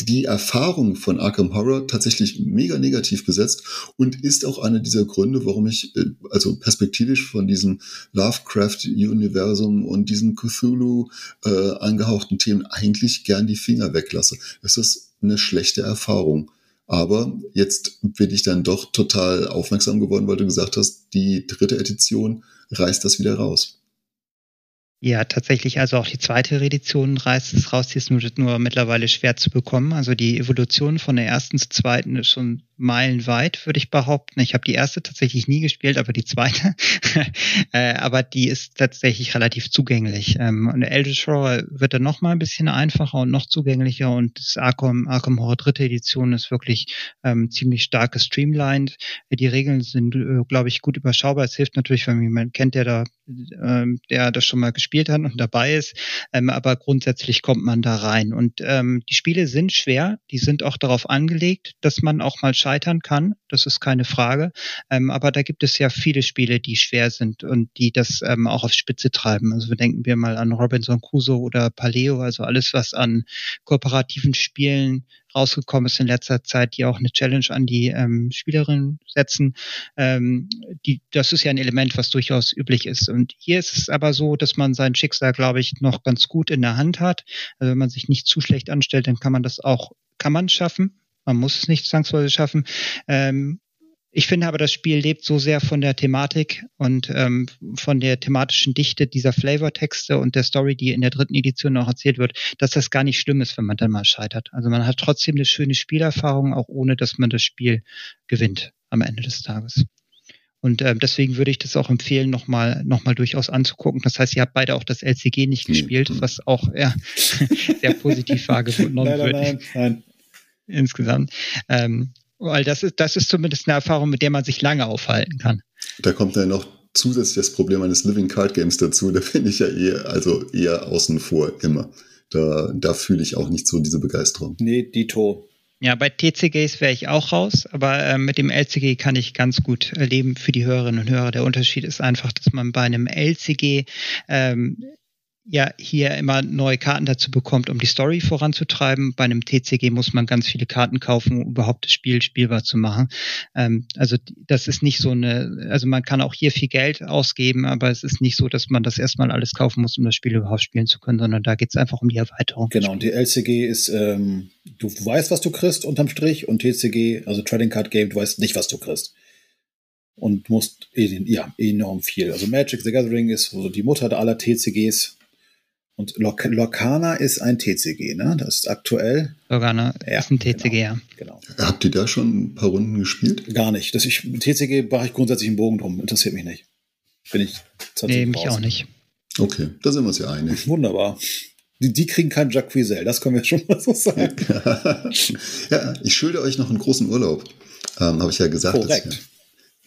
die Erfahrung von Arkham Horror tatsächlich mega negativ besetzt und ist auch einer dieser Gründe, warum ich also perspektivisch von diesem Lovecraft-Universum und diesen Cthulhu äh, angehauchten Themen eigentlich gern die Finger weglasse. Es ist eine schlechte Erfahrung. Aber jetzt bin ich dann doch total aufmerksam geworden, weil du gesagt hast, die dritte Edition reißt das wieder raus. Ja, tatsächlich. Also auch die zweite Edition reißt es raus. Die ist nur, nur mittlerweile schwer zu bekommen. Also die Evolution von der ersten zur zweiten ist schon meilenweit, würde ich behaupten. Ich habe die erste tatsächlich nie gespielt, aber die zweite. äh, aber die ist tatsächlich relativ zugänglich. Ähm, und der Eldritch Horror wird dann noch mal ein bisschen einfacher und noch zugänglicher. Und das Arkham, Arkham Horror dritte Edition ist wirklich ähm, ziemlich stark gestreamlined. Die Regeln sind, äh, glaube ich, gut überschaubar. Es hilft natürlich, wenn man jemanden kennt, der da der das schon mal gespielt hat und dabei ist, ähm, aber grundsätzlich kommt man da rein. Und ähm, die Spiele sind schwer, die sind auch darauf angelegt, dass man auch mal scheitern kann, das ist keine Frage, ähm, aber da gibt es ja viele Spiele, die schwer sind und die das ähm, auch auf Spitze treiben. Also wir denken wir mal an Robinson Crusoe oder Paleo, also alles, was an kooperativen Spielen rausgekommen ist in letzter Zeit, die auch eine Challenge an die ähm, Spielerinnen setzen. Ähm, die, das ist ja ein Element, was durchaus üblich ist. Und hier ist es aber so, dass man sein Schicksal, glaube ich, noch ganz gut in der Hand hat. Also wenn man sich nicht zu schlecht anstellt, dann kann man das auch, kann man schaffen. Man muss es nicht zwangsweise schaffen. Ähm, Ich finde aber, das Spiel lebt so sehr von der Thematik und ähm, von der thematischen Dichte dieser Flavortexte und der Story, die in der dritten Edition auch erzählt wird, dass das gar nicht schlimm ist, wenn man dann mal scheitert. Also man hat trotzdem eine schöne Spielerfahrung, auch ohne, dass man das Spiel gewinnt am Ende des Tages. Und ähm, deswegen würde ich das auch empfehlen, nochmal nochmal durchaus anzugucken. Das heißt, ihr habt beide auch das L C G nicht gespielt, was auch ja, sehr positiv wahrgenommen wird. Nein, nein, nein. Insgesamt. Ähm, Weil das ist, das ist zumindest eine Erfahrung, mit der man sich lange aufhalten kann. Da kommt dann noch zusätzlich das Problem eines Living Card Games dazu. Da bin ich ja eher, also eher außen vor immer. Da, da fühle ich auch nicht so diese Begeisterung. Nee, dito. Ja, bei T C Gs wäre ich auch raus, aber äh, mit dem L C G kann ich ganz gut leben für die Hörerinnen und Hörer. Der Unterschied ist einfach, dass man bei einem L C G ähm, ja hier immer neue Karten dazu bekommt, um die Story voranzutreiben. Bei einem T C G muss man ganz viele Karten kaufen, um überhaupt das Spiel spielbar zu machen. Ähm, also das ist nicht so eine, also man kann auch hier viel Geld ausgeben, aber es ist nicht so, dass man das erstmal alles kaufen muss, um das Spiel überhaupt spielen zu können, sondern da geht es einfach um die Erweiterung. Genau, und die L C G ist, ähm, du weißt, was du kriegst unterm Strich, und T C G, also Trading Card Game, du weißt nicht, was du kriegst. Und musst ja enorm viel. Also Magic the Gathering ist also die Mutter aller T C Gs. Und Lok- Lorcana ist ein T C G, ne? Das ist aktuell. Lorcana ja, ist ein T C G, ja. Genau, genau. Habt ihr da schon ein paar Runden gespielt? Gar nicht. Das ich, T C G mache ich grundsätzlich einen Bogen drum. Interessiert mich nicht. Bin ich tatsächlich. Nee, mich auch nicht. Okay, da sind wir uns ja einig. Wunderbar. Die, die kriegen kein Jacques Wiesel, das können wir schon mal so sagen. Ja, ich schulde euch noch einen großen Urlaub. Ähm, habe ich ja gesagt, Korrekt. Dass ich einen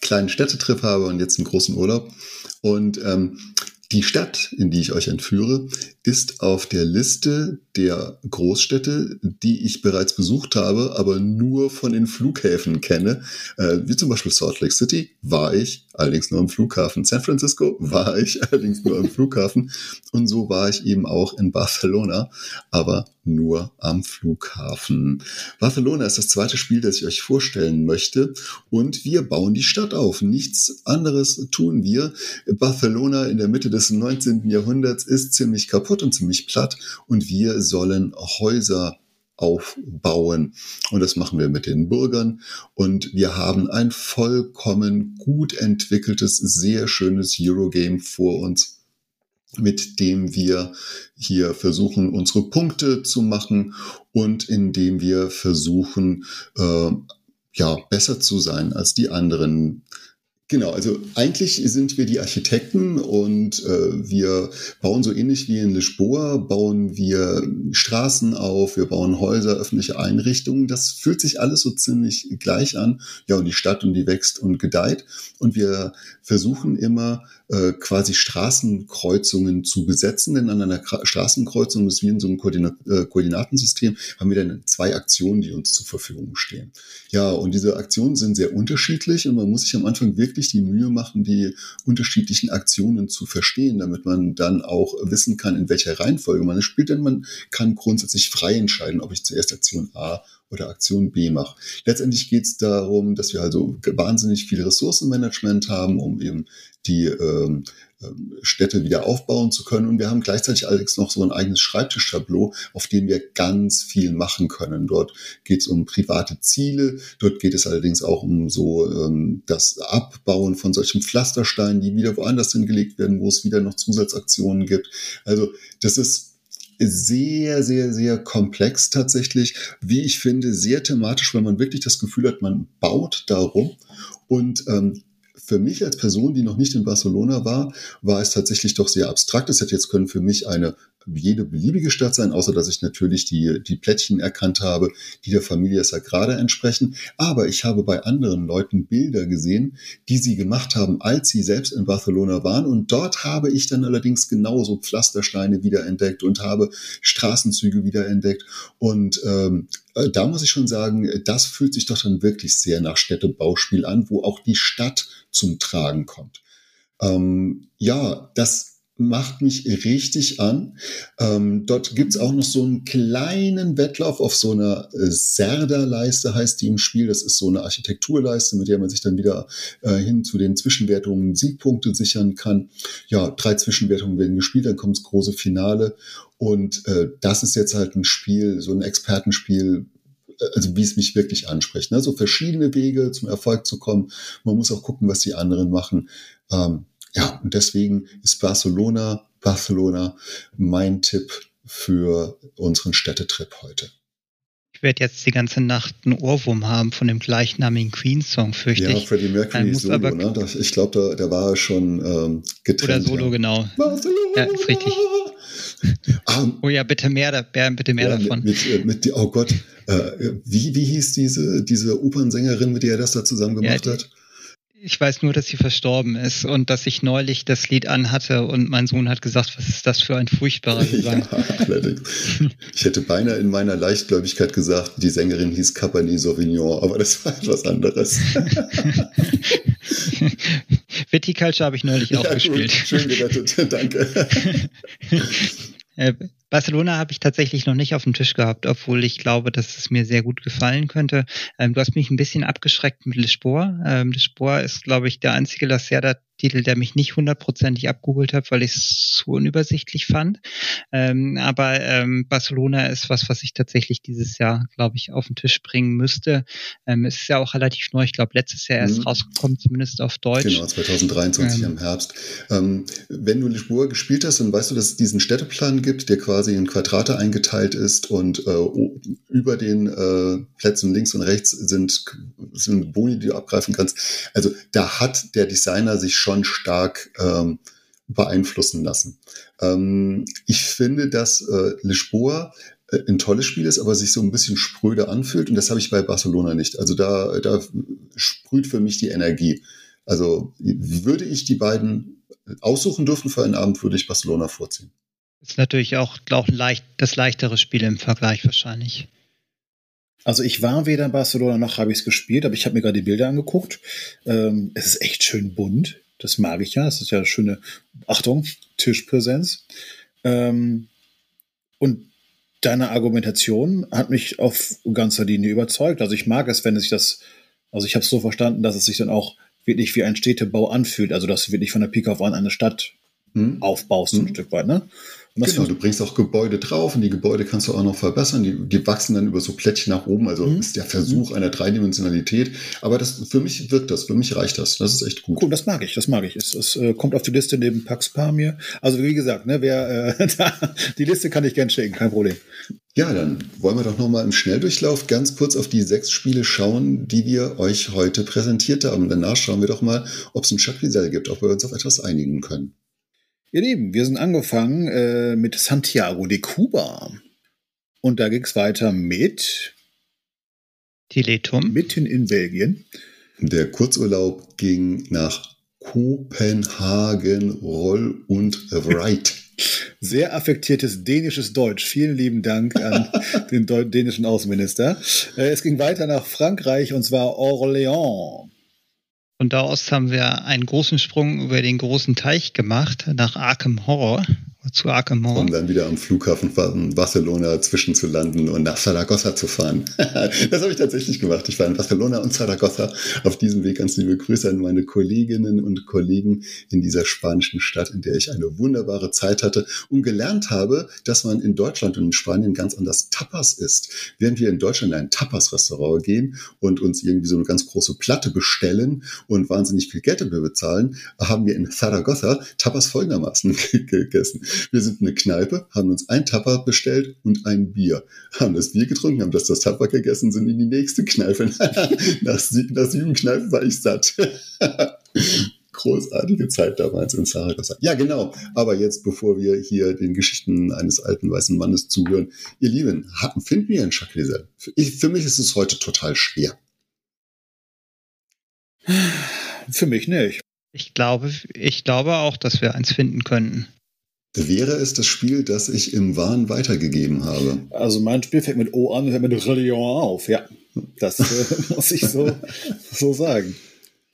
kleinen Städtetrip habe und jetzt einen großen Urlaub. Und ähm, die Stadt, in die ich euch entführe, ist auf der Liste der Großstädte, die ich bereits besucht habe, aber nur von den Flughäfen kenne. Äh, wie zum Beispiel Salt Lake City war ich allerdings nur am Flughafen. San Francisco war ich allerdings nur am Flughafen. Und so war ich eben auch in Barcelona, aber nur am Flughafen. Barcelona ist das zweite Spiel, das ich euch vorstellen möchte. Und wir bauen die Stadt auf. Nichts anderes tun wir. Barcelona in der Mitte des neunzehnten. Jahrhunderts ist ziemlich kaputt und ziemlich platt. Und wir sollen Häuser aufbauen. Und das machen wir mit den Bürgern. Und wir haben ein vollkommen gut entwickeltes, sehr schönes Eurogame vor uns, mit dem wir hier versuchen, unsere Punkte zu machen und indem wir versuchen, äh, ja, besser zu sein als die anderen. Genau, also eigentlich sind wir die Architekten und äh, wir bauen so ähnlich wie in Lisboa, bauen wir Straßen auf, wir bauen Häuser, öffentliche Einrichtungen. Das fühlt sich alles so ziemlich gleich an. Ja, und die Stadt, und die wächst und gedeiht. Und wir versuchen immer äh, quasi Straßenkreuzungen zu besetzen, denn an einer Kra- Straßenkreuzung, das ist wie in so einem Koordina- äh, Koordinatensystem, haben wir dann zwei Aktionen, die uns zur Verfügung stehen. Ja, und diese Aktionen sind sehr unterschiedlich und man muss sich am Anfang wirklich die Mühe machen, die unterschiedlichen Aktionen zu verstehen, damit man dann auch wissen kann, in welcher Reihenfolge man es spielt, denn man kann grundsätzlich frei entscheiden, ob ich zuerst Aktion A oder Aktion B mache. Letztendlich geht es darum, dass wir also wahnsinnig viel Ressourcenmanagement haben, um eben die ähm, Städte wieder aufbauen zu können. Und wir haben gleichzeitig allerdings noch so ein eigenes Schreibtischtableau, auf dem wir ganz viel machen können. Dort geht es um private Ziele. Dort geht es allerdings auch um so ähm, das Abbauen von solchen Pflastersteinen, die wieder woanders hingelegt werden, wo es wieder noch Zusatzaktionen gibt. Also das ist sehr, sehr, sehr komplex tatsächlich. Wie ich finde, sehr thematisch, weil man wirklich das Gefühl hat, man baut darum. Und ähm, für mich als Person, die noch nicht in Barcelona war, war es tatsächlich doch sehr abstrakt. Es hätte jetzt können für mich eine jede beliebige Stadt sein, außer dass ich natürlich die, die Plättchen erkannt habe, die der Familia Sagrada entsprechen. Aber ich habe bei anderen Leuten Bilder gesehen, die sie gemacht haben, als sie selbst in Barcelona waren. Und dort habe ich dann allerdings genauso Pflastersteine wiederentdeckt und habe Straßenzüge wiederentdeckt. Und ähm, da muss ich schon sagen, das fühlt sich doch dann wirklich sehr nach Städtebauspiel an, wo auch die Stadt zum Tragen kommt. Ähm, ja, das macht mich richtig an. Ähm, dort gibt es auch noch so einen kleinen Wettlauf auf so einer Serda-Leiste, heißt die im Spiel. Das ist so eine Architekturleiste, mit der man sich dann wieder äh, hin zu den Zwischenwertungen Siegpunkte sichern kann. Ja, drei Zwischenwertungen werden gespielt, dann kommt das große Finale. Und äh, das ist jetzt halt ein Spiel, so ein Expertenspiel, also wie es mich wirklich anspricht. Ne? So verschiedene Wege zum Erfolg zu kommen. Man muss auch gucken, was die anderen machen. Ähm, Ja, und deswegen ist Barcelona, Barcelona mein Tipp für unseren Städtetrip heute. Ich werde jetzt die ganze Nacht einen Ohrwurm haben von dem gleichnamigen Queen-Song, fürchte ich. Ja, Freddie Mercury Solo, aber, ne? Ich glaube, da, da war er schon ähm, getrennt. Oder Solo, ja. Genau. Barcelona. Ja, ist richtig. Ah, oh ja, bitte mehr, bitte mehr ja, davon. Mit, mit, mit, oh Gott, äh, wie, wie hieß diese, diese Opernsängerin, mit der er das da zusammen gemacht ja, die, hat? Ich weiß nur, dass sie verstorben ist und dass ich neulich das Lied anhatte und mein Sohn hat gesagt, was ist das für ein furchtbarer Gesang. Ja, allerdings. Ich hätte beinahe in meiner Leichtgläubigkeit gesagt, die Sängerin hieß Cabernet Sauvignon, aber das war etwas anderes. Viticulture habe ich neulich auch ja, gespielt. Gut, schön gerettet, danke. Barcelona habe ich tatsächlich noch nicht auf dem Tisch gehabt, obwohl ich glaube, dass es mir sehr gut gefallen könnte. Ähm, du hast mich ein bisschen abgeschreckt mit Le Sport. Ähm, Le Sport ist, glaube ich, der einzige La Serda-Titel, der mich nicht hundertprozentig abgeholt hat, weil ich es zu unübersichtlich fand. Ähm, aber ähm, Barcelona ist was, was ich tatsächlich dieses Jahr, glaube ich, auf den Tisch bringen müsste. Ähm, es ist ja auch relativ neu. Ich glaube, letztes Jahr erst mhm. rausgekommen, zumindest auf Deutsch. Genau, zwanzig dreiundzwanzig ähm, im Herbst. Ähm, wenn du Le Sport gespielt hast, dann weißt du, dass es diesen Städteplan gibt, der quasi in Quadrate eingeteilt ist und äh, über den äh, Plätzen links und rechts sind, sind Boni, die du abgreifen kannst. Also da hat der Designer sich schon stark ähm, beeinflussen lassen. Ähm, ich finde, dass äh, Le Sport äh, ein tolles Spiel ist, aber sich so ein bisschen spröde anfühlt und das habe ich bei Barcelona nicht. Also da, da sprüht für mich die Energie. Also würde ich die beiden aussuchen dürfen für einen Abend, würde ich Barcelona vorziehen. Ist natürlich auch, auch leicht, das leichtere Spiel im Vergleich wahrscheinlich. Also ich war weder in Barcelona noch habe ich es gespielt, aber ich habe mir gerade die Bilder angeguckt. Ähm, es ist echt schön bunt, das mag ich ja. Das ist ja eine schöne, Achtung, Tischpräsenz. Ähm, und deine Argumentation hat mich auf ganzer Linie überzeugt. Also ich mag es, wenn es sich das, also ich habe es so verstanden, dass es sich dann auch wirklich wie ein Städtebau anfühlt. Also dass du wirklich von der Pike auf an eine Stadt hm. aufbaust hm. ein Stück weit, ne? Genau, du bringst auch Gebäude drauf und die Gebäude kannst du auch noch verbessern. Die, die wachsen dann über so Plättchen nach oben. Also mhm. ist der Versuch einer Dreidimensionalität. Aber das, für mich wirkt das, für mich reicht das. Das ist echt gut. Cool, das mag ich, das mag ich. Es, es äh, kommt auf die Liste neben Pax Pamir. Also wie gesagt, ne, wer äh, da, die Liste kann ich gerne schicken, kein Problem. Ja, dann wollen wir doch nochmal im Schnelldurchlauf ganz kurz auf die sechs Spiele schauen, die wir euch heute präsentiert haben. Und danach schauen wir doch mal, ob es ein Chapuisel gibt, ob wir uns auf etwas einigen können. Ihr Lieben, wir sind angefangen äh, mit Santiago de Cuba. Und da ging es weiter mit Tiletum. Mitten in Belgien. Der Kurzurlaub ging nach Kopenhagen, Roll und Wright. Sehr affektiertes dänisches Deutsch. Vielen lieben Dank an den dänischen Außenminister. Äh, es ging weiter nach Frankreich und zwar Orléans. Von da aus haben wir einen großen Sprung über den großen Teich gemacht, nach Arkham Horror zur Arkham-Mauer. Um dann wieder am Flughafen von Barcelona zwischenzulanden und nach Zaragoza zu fahren. Das habe ich tatsächlich gemacht. Ich war in Barcelona und Zaragoza. Auf diesem Weg ganz liebe Grüße an meine Kolleginnen und Kollegen in dieser spanischen Stadt, in der ich eine wunderbare Zeit hatte und gelernt habe, dass man in Deutschland und in Spanien ganz anders Tapas isst. Während wir in Deutschland in ein Tapas-Restaurant gehen und uns irgendwie so eine ganz große Platte bestellen und wahnsinnig viel Geld dafür bezahlen, haben wir in Zaragoza Tapas folgendermaßen gegessen. Wir sind in eine Kneipe, haben uns ein Tapa bestellt und ein Bier. Haben das Bier getrunken, haben das, das Tapa gegessen, sind in die nächste Kneipe. Nach sieben Kneipen war ich satt. Großartige Zeit damals in Zaragoza. Ja, genau. Aber jetzt, bevor wir hier den Geschichten eines alten weißen Mannes zuhören, ihr Lieben, finden wir einen Jacques-Leser? Für mich ist es heute total schwer. Für mich nicht. Ich glaube, ich glaube auch, dass wir eins finden können. Wäre es das Spiel, das ich im Wahn weitergegeben habe? Also mein Spiel fängt mit O an und hört mit Religion auf. Ja, das äh, muss ich so, so sagen.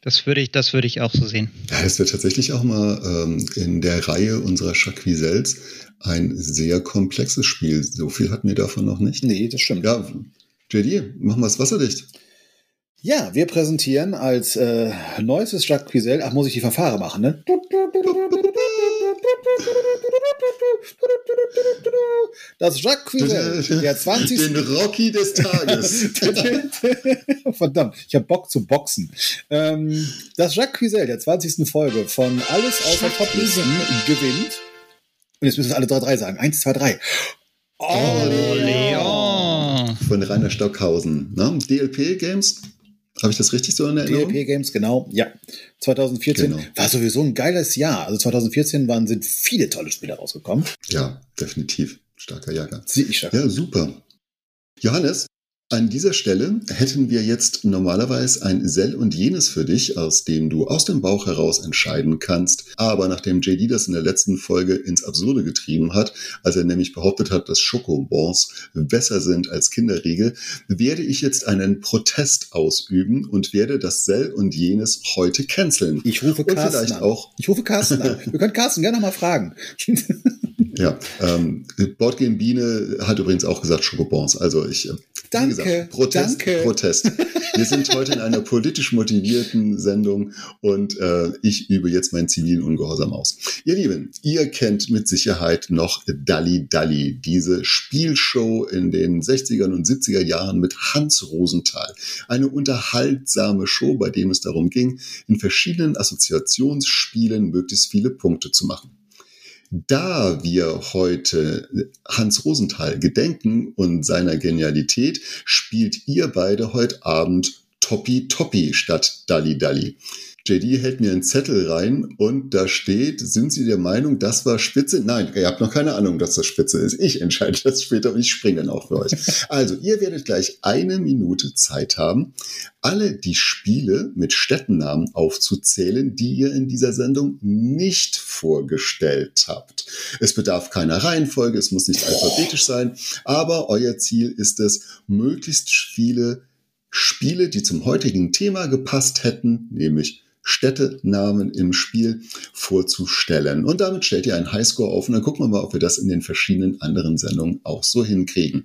Das würde ich, das würde ich auch so sehen. Ja, das wird tatsächlich auch mal ähm, in der Reihe unserer Jacques-Wisels ein sehr komplexes Spiel. So viel hatten wir davon noch nicht. Nee, das stimmt. Ja, J D, machen wir es wasserdicht. Ja, wir präsentieren als äh, neuestes Jacques-Wisel, ach, muss ich die Fanfare machen, ne? Das Jacques-Wisel, der zwanzigste Den Rocky des Tages. Verdammt, ich habe Bock zu boxen. Ähm, das Jacques-Wisel, der zwanzigsten Folge von Alles außer Toplisten gewinnt. Und jetzt müssen wir alle drei, drei sagen. Eins, zwei, drei. Orléans. Von Rainer Stockhausen. Na, D L P Games? Habe ich das richtig so in Erinnerung? D L P Games, genau, ja. zwanzig vierzehn genau. War sowieso ein geiles Jahr. Also zwanzig vierzehn waren, sind viele tolle Spiele rausgekommen. Ja, definitiv. Starker Jahrgang. Ich stark. Ja, super. Johannes, an dieser Stelle hätten wir jetzt normalerweise ein Sell und jenes für dich, aus dem du aus dem Bauch heraus entscheiden kannst. Aber nachdem J D das in der letzten Folge ins Absurde getrieben hat, als er nämlich behauptet hat, dass Schokobons besser sind als Kinderriegel, werde ich jetzt einen Protest ausüben und werde das Sell und jenes heute canceln. Ich rufe Carsten an. Auch ich rufe Carsten an. Wir können Carsten gerne nochmal fragen. Ja, ähm, Boardgame Biene hat übrigens auch gesagt Schokobons. Also ich... Danke. Gesagt, Protest, Danke. Protest. Wir sind heute in einer politisch motivierten Sendung und äh, ich übe jetzt meinen zivilen Ungehorsam aus. Ihr Lieben, ihr kennt mit Sicherheit noch Dalli Dalli, diese Spielshow in den sechziger und siebziger Jahren mit Hans Rosenthal. Eine unterhaltsame Show, bei dem es darum ging, in verschiedenen Assoziationsspielen möglichst viele Punkte zu machen. Da wir heute Hans Rosenthal gedenken und seiner Genialität, spielt ihr beide heute Abend Toppi Toppi statt Dalli Dalli. J D hält mir einen Zettel rein und da steht, sind Sie der Meinung, das war Spitze? Nein, ihr habt noch keine Ahnung, dass das Spitze ist. Ich entscheide das später und ich springe dann auch für euch. Also, ihr werdet gleich eine Minute Zeit haben, alle die Spiele mit Städtennamen aufzuzählen, die ihr in dieser Sendung nicht vorgestellt habt. Es bedarf keiner Reihenfolge, es muss nicht alphabetisch sein, aber euer Ziel ist es, möglichst viele Spiele, die zum heutigen Thema gepasst hätten, nämlich Städtenamen im Spiel vorzustellen. Und damit stellt ihr einen Highscore auf und dann gucken wir mal, ob wir das in den verschiedenen anderen Sendungen auch so hinkriegen.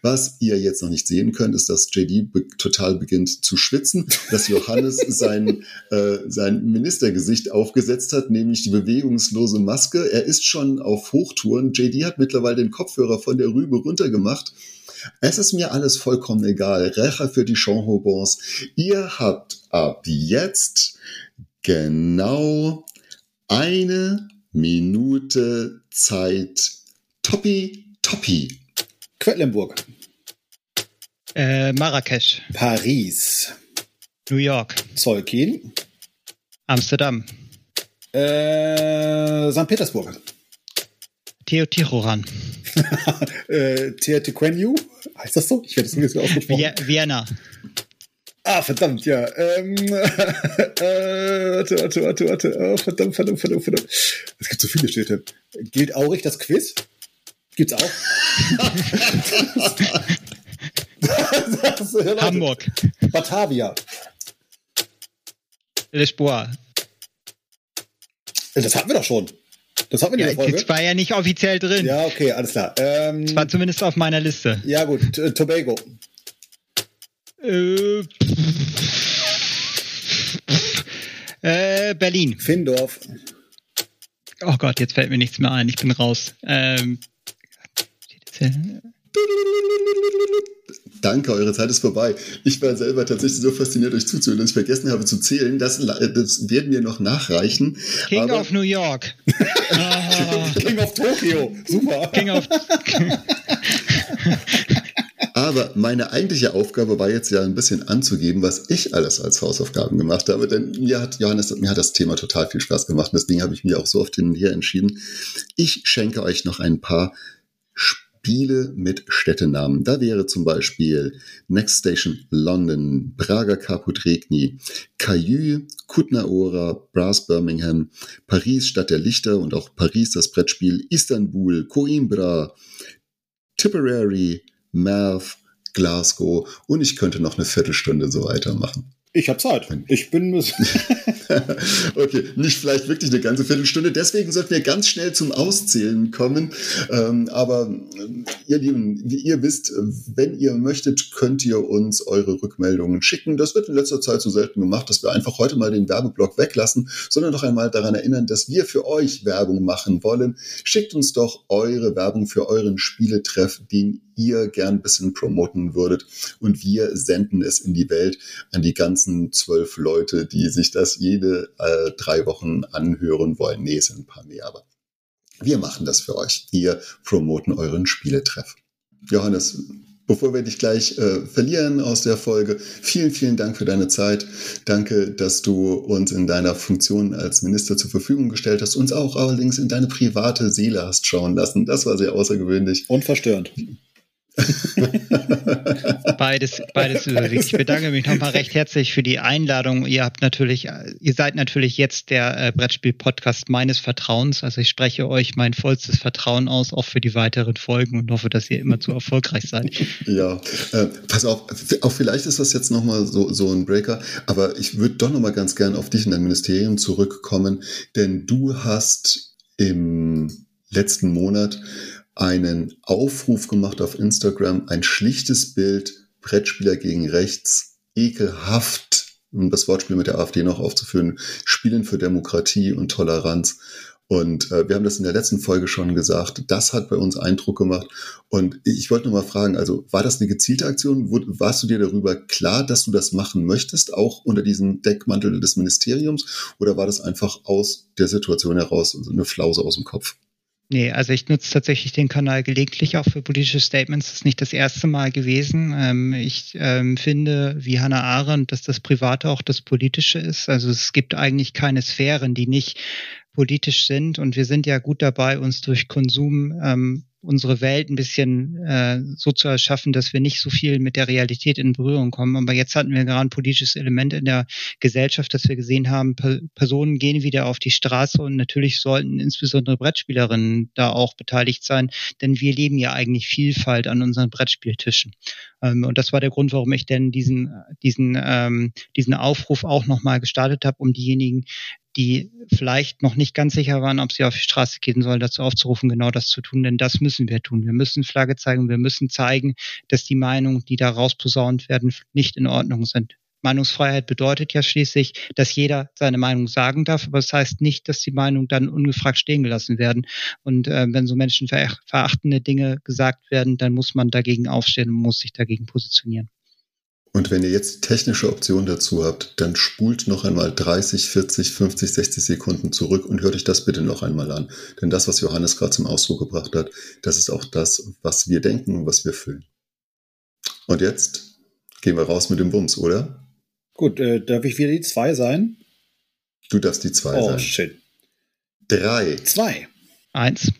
Was ihr jetzt noch nicht sehen könnt, ist, dass J D be- total beginnt zu schwitzen, dass Johannes sein, äh, sein Ministergesicht aufgesetzt hat, nämlich die bewegungslose Maske. Er ist schon auf Hochtouren. J D hat mittlerweile den Kopfhörer von der Rübe runtergemacht. Es ist mir alles vollkommen egal. Recher für die Chambons. Ihr habt ab jetzt genau eine Minute Zeit. Toppi, Toppi. Quedlinburg. Äh, Marrakesch. Paris. New York. Solkin. Amsterdam. Äh, Sankt Petersburg. Teotihuacan. äh, Teotihuacan? Heißt das so? Ich werde es nicht so ausgesprochen. Vier- Vienna. Ah, verdammt, ja. Ähm, äh, warte, warte, warte, warte. Oh, verdammt, verdammt, verdammt, verdammt. Es gibt so viele Städte. Gilt Aurich das Quiz? Gibt's auch? das, das, Hamburg. Batavia. Lisboa. Das hatten wir doch schon. Das hatten wir in ja, der Folge. War ja nicht offiziell drin. Ja, okay, alles klar. Ähm, das war zumindest auf meiner Liste. Ja gut, T Tobago. Äh, äh, Berlin. Findorf. Oh Gott, jetzt fällt mir nichts mehr ein. Ich bin raus. Ähm, Danke, eure Zeit ist vorbei. Ich war selber tatsächlich so fasziniert, euch zuzuhören, dass ich vergessen habe zu zählen. Das, das werden wir noch nachreichen. King aber of New York. King of Tokio. Super. King of Aber meine eigentliche Aufgabe war jetzt ja ein bisschen anzugeben, was ich alles als Hausaufgaben gemacht habe, denn mir hat, Johannes, mir hat das Thema total viel Spaß gemacht und deswegen habe ich mir auch so oft hin und her entschieden. Ich schenke euch noch ein paar Spiele mit Städtenamen. Da wäre zum Beispiel Next Station London, Prager Kapodregni, Cailloux, Kutnaora, Brass Birmingham, Paris Stadt der Lichter und auch Paris das Brettspiel, Istanbul, Coimbra, Tipperary, Merv, Glasgow und ich könnte noch eine Viertelstunde so weitermachen. Ich habe Zeit. Ich bin müssen. Okay, nicht vielleicht wirklich eine ganze Viertelstunde. Deswegen sollten wir ganz schnell zum Auszählen kommen. Ähm, aber ihr Lieben, wie ihr wisst, wenn ihr möchtet, könnt ihr uns eure Rückmeldungen schicken. Das wird in letzter Zeit so selten gemacht, dass wir einfach heute mal den Werbeblock weglassen, sondern noch einmal daran erinnern, dass wir für euch Werbung machen wollen. Schickt uns doch eure Werbung für euren Spieletreff, den ihr gern ein bisschen promoten würdet. Und wir senden es in die Welt an die ganzen zwölf Leute, die sich das jede äh, drei Wochen anhören wollen. Nee, es sind ein paar mehr, aber wir machen das für euch. Wir promoten euren Spieletreff. Johannes, bevor wir dich gleich äh, verlieren aus der Folge, vielen, vielen Dank für deine Zeit. Danke, dass du uns in deiner Funktion als Minister zur Verfügung gestellt hast, uns auch allerdings in deine private Seele hast schauen lassen. Das war sehr außergewöhnlich. Und verstörend. Beides, beides überwiegt. Ich bedanke mich nochmal recht herzlich für die Einladung. Ihr habt natürlich, ihr seid natürlich jetzt der äh, Brettspiel-Podcast meines Vertrauens. Also ich spreche euch mein vollstes Vertrauen aus, auch für die weiteren Folgen und hoffe, dass ihr immer zu erfolgreich seid. Ja, äh, pass auf, auch vielleicht ist das jetzt nochmal so, so ein Breaker, aber ich würde doch nochmal ganz gern auf dich in dein Ministerium zurückkommen, denn du hast im letzten Monat einen Aufruf gemacht auf Instagram, ein schlichtes Bild, Brettspieler gegen rechts, ekelhaft, um das Wortspiel mit der AfD noch aufzuführen, Spielen für Demokratie und Toleranz. Und äh, wir haben das in der letzten Folge schon gesagt, das hat bei uns Eindruck gemacht. Und ich wollte nochmal fragen, also war das eine gezielte Aktion? Warst du dir darüber klar, dass du das machen möchtest, auch unter diesem Deckmantel des Ministeriums? Oder war das einfach aus der Situation heraus eine Flause aus dem Kopf? Nee, also ich nutze tatsächlich den Kanal gelegentlich auch für politische Statements. Das ist nicht das erste Mal gewesen. Ähm, ich ähm, finde, wie Hannah Arendt, dass das Private auch das Politische ist. Also es gibt eigentlich keine Sphären, die nicht politisch sind. Und wir sind ja gut dabei, uns durch Konsum ähm, unsere Welt ein bisschen äh, so zu erschaffen, dass wir nicht so viel mit der Realität in Berührung kommen. Aber jetzt hatten wir gerade ein politisches Element in der Gesellschaft, dass wir gesehen haben, P- Personen gehen wieder auf die Straße und natürlich sollten insbesondere Brettspielerinnen da auch beteiligt sein, denn wir leben ja eigentlich Vielfalt an unseren Brettspieltischen. Ähm, und das war der Grund, warum ich denn diesen diesen ähm, diesen Aufruf auch nochmal gestartet habe, um diejenigen, die vielleicht noch nicht ganz sicher waren, ob sie auf die Straße gehen sollen, dazu aufzurufen, genau das zu tun. Denn das müssen wir tun. Wir müssen Flagge zeigen. Wir müssen zeigen, dass die Meinungen, die da rausposaunt werden, nicht in Ordnung sind. Meinungsfreiheit bedeutet ja schließlich, dass jeder seine Meinung sagen darf, aber das heißt nicht, dass die Meinung dann ungefragt stehen gelassen werden. Und äh, wenn so menschenverachtende Dinge gesagt werden, dann muss man dagegen aufstehen und muss sich dagegen positionieren. Und wenn ihr jetzt die technische Option dazu habt, dann spult noch einmal dreißig, vierzig, fünfzig, sechzig Sekunden zurück und hört euch das bitte noch einmal an. Denn das, was Johannes gerade zum Ausdruck gebracht hat, das ist auch das, was wir denken und was wir fühlen. Und jetzt gehen wir raus mit dem Bums, oder? Gut, äh, darf ich wieder die zwei sein? Du darfst die zwei oh, sein. Oh, shit. Drei. Zwei. Eins.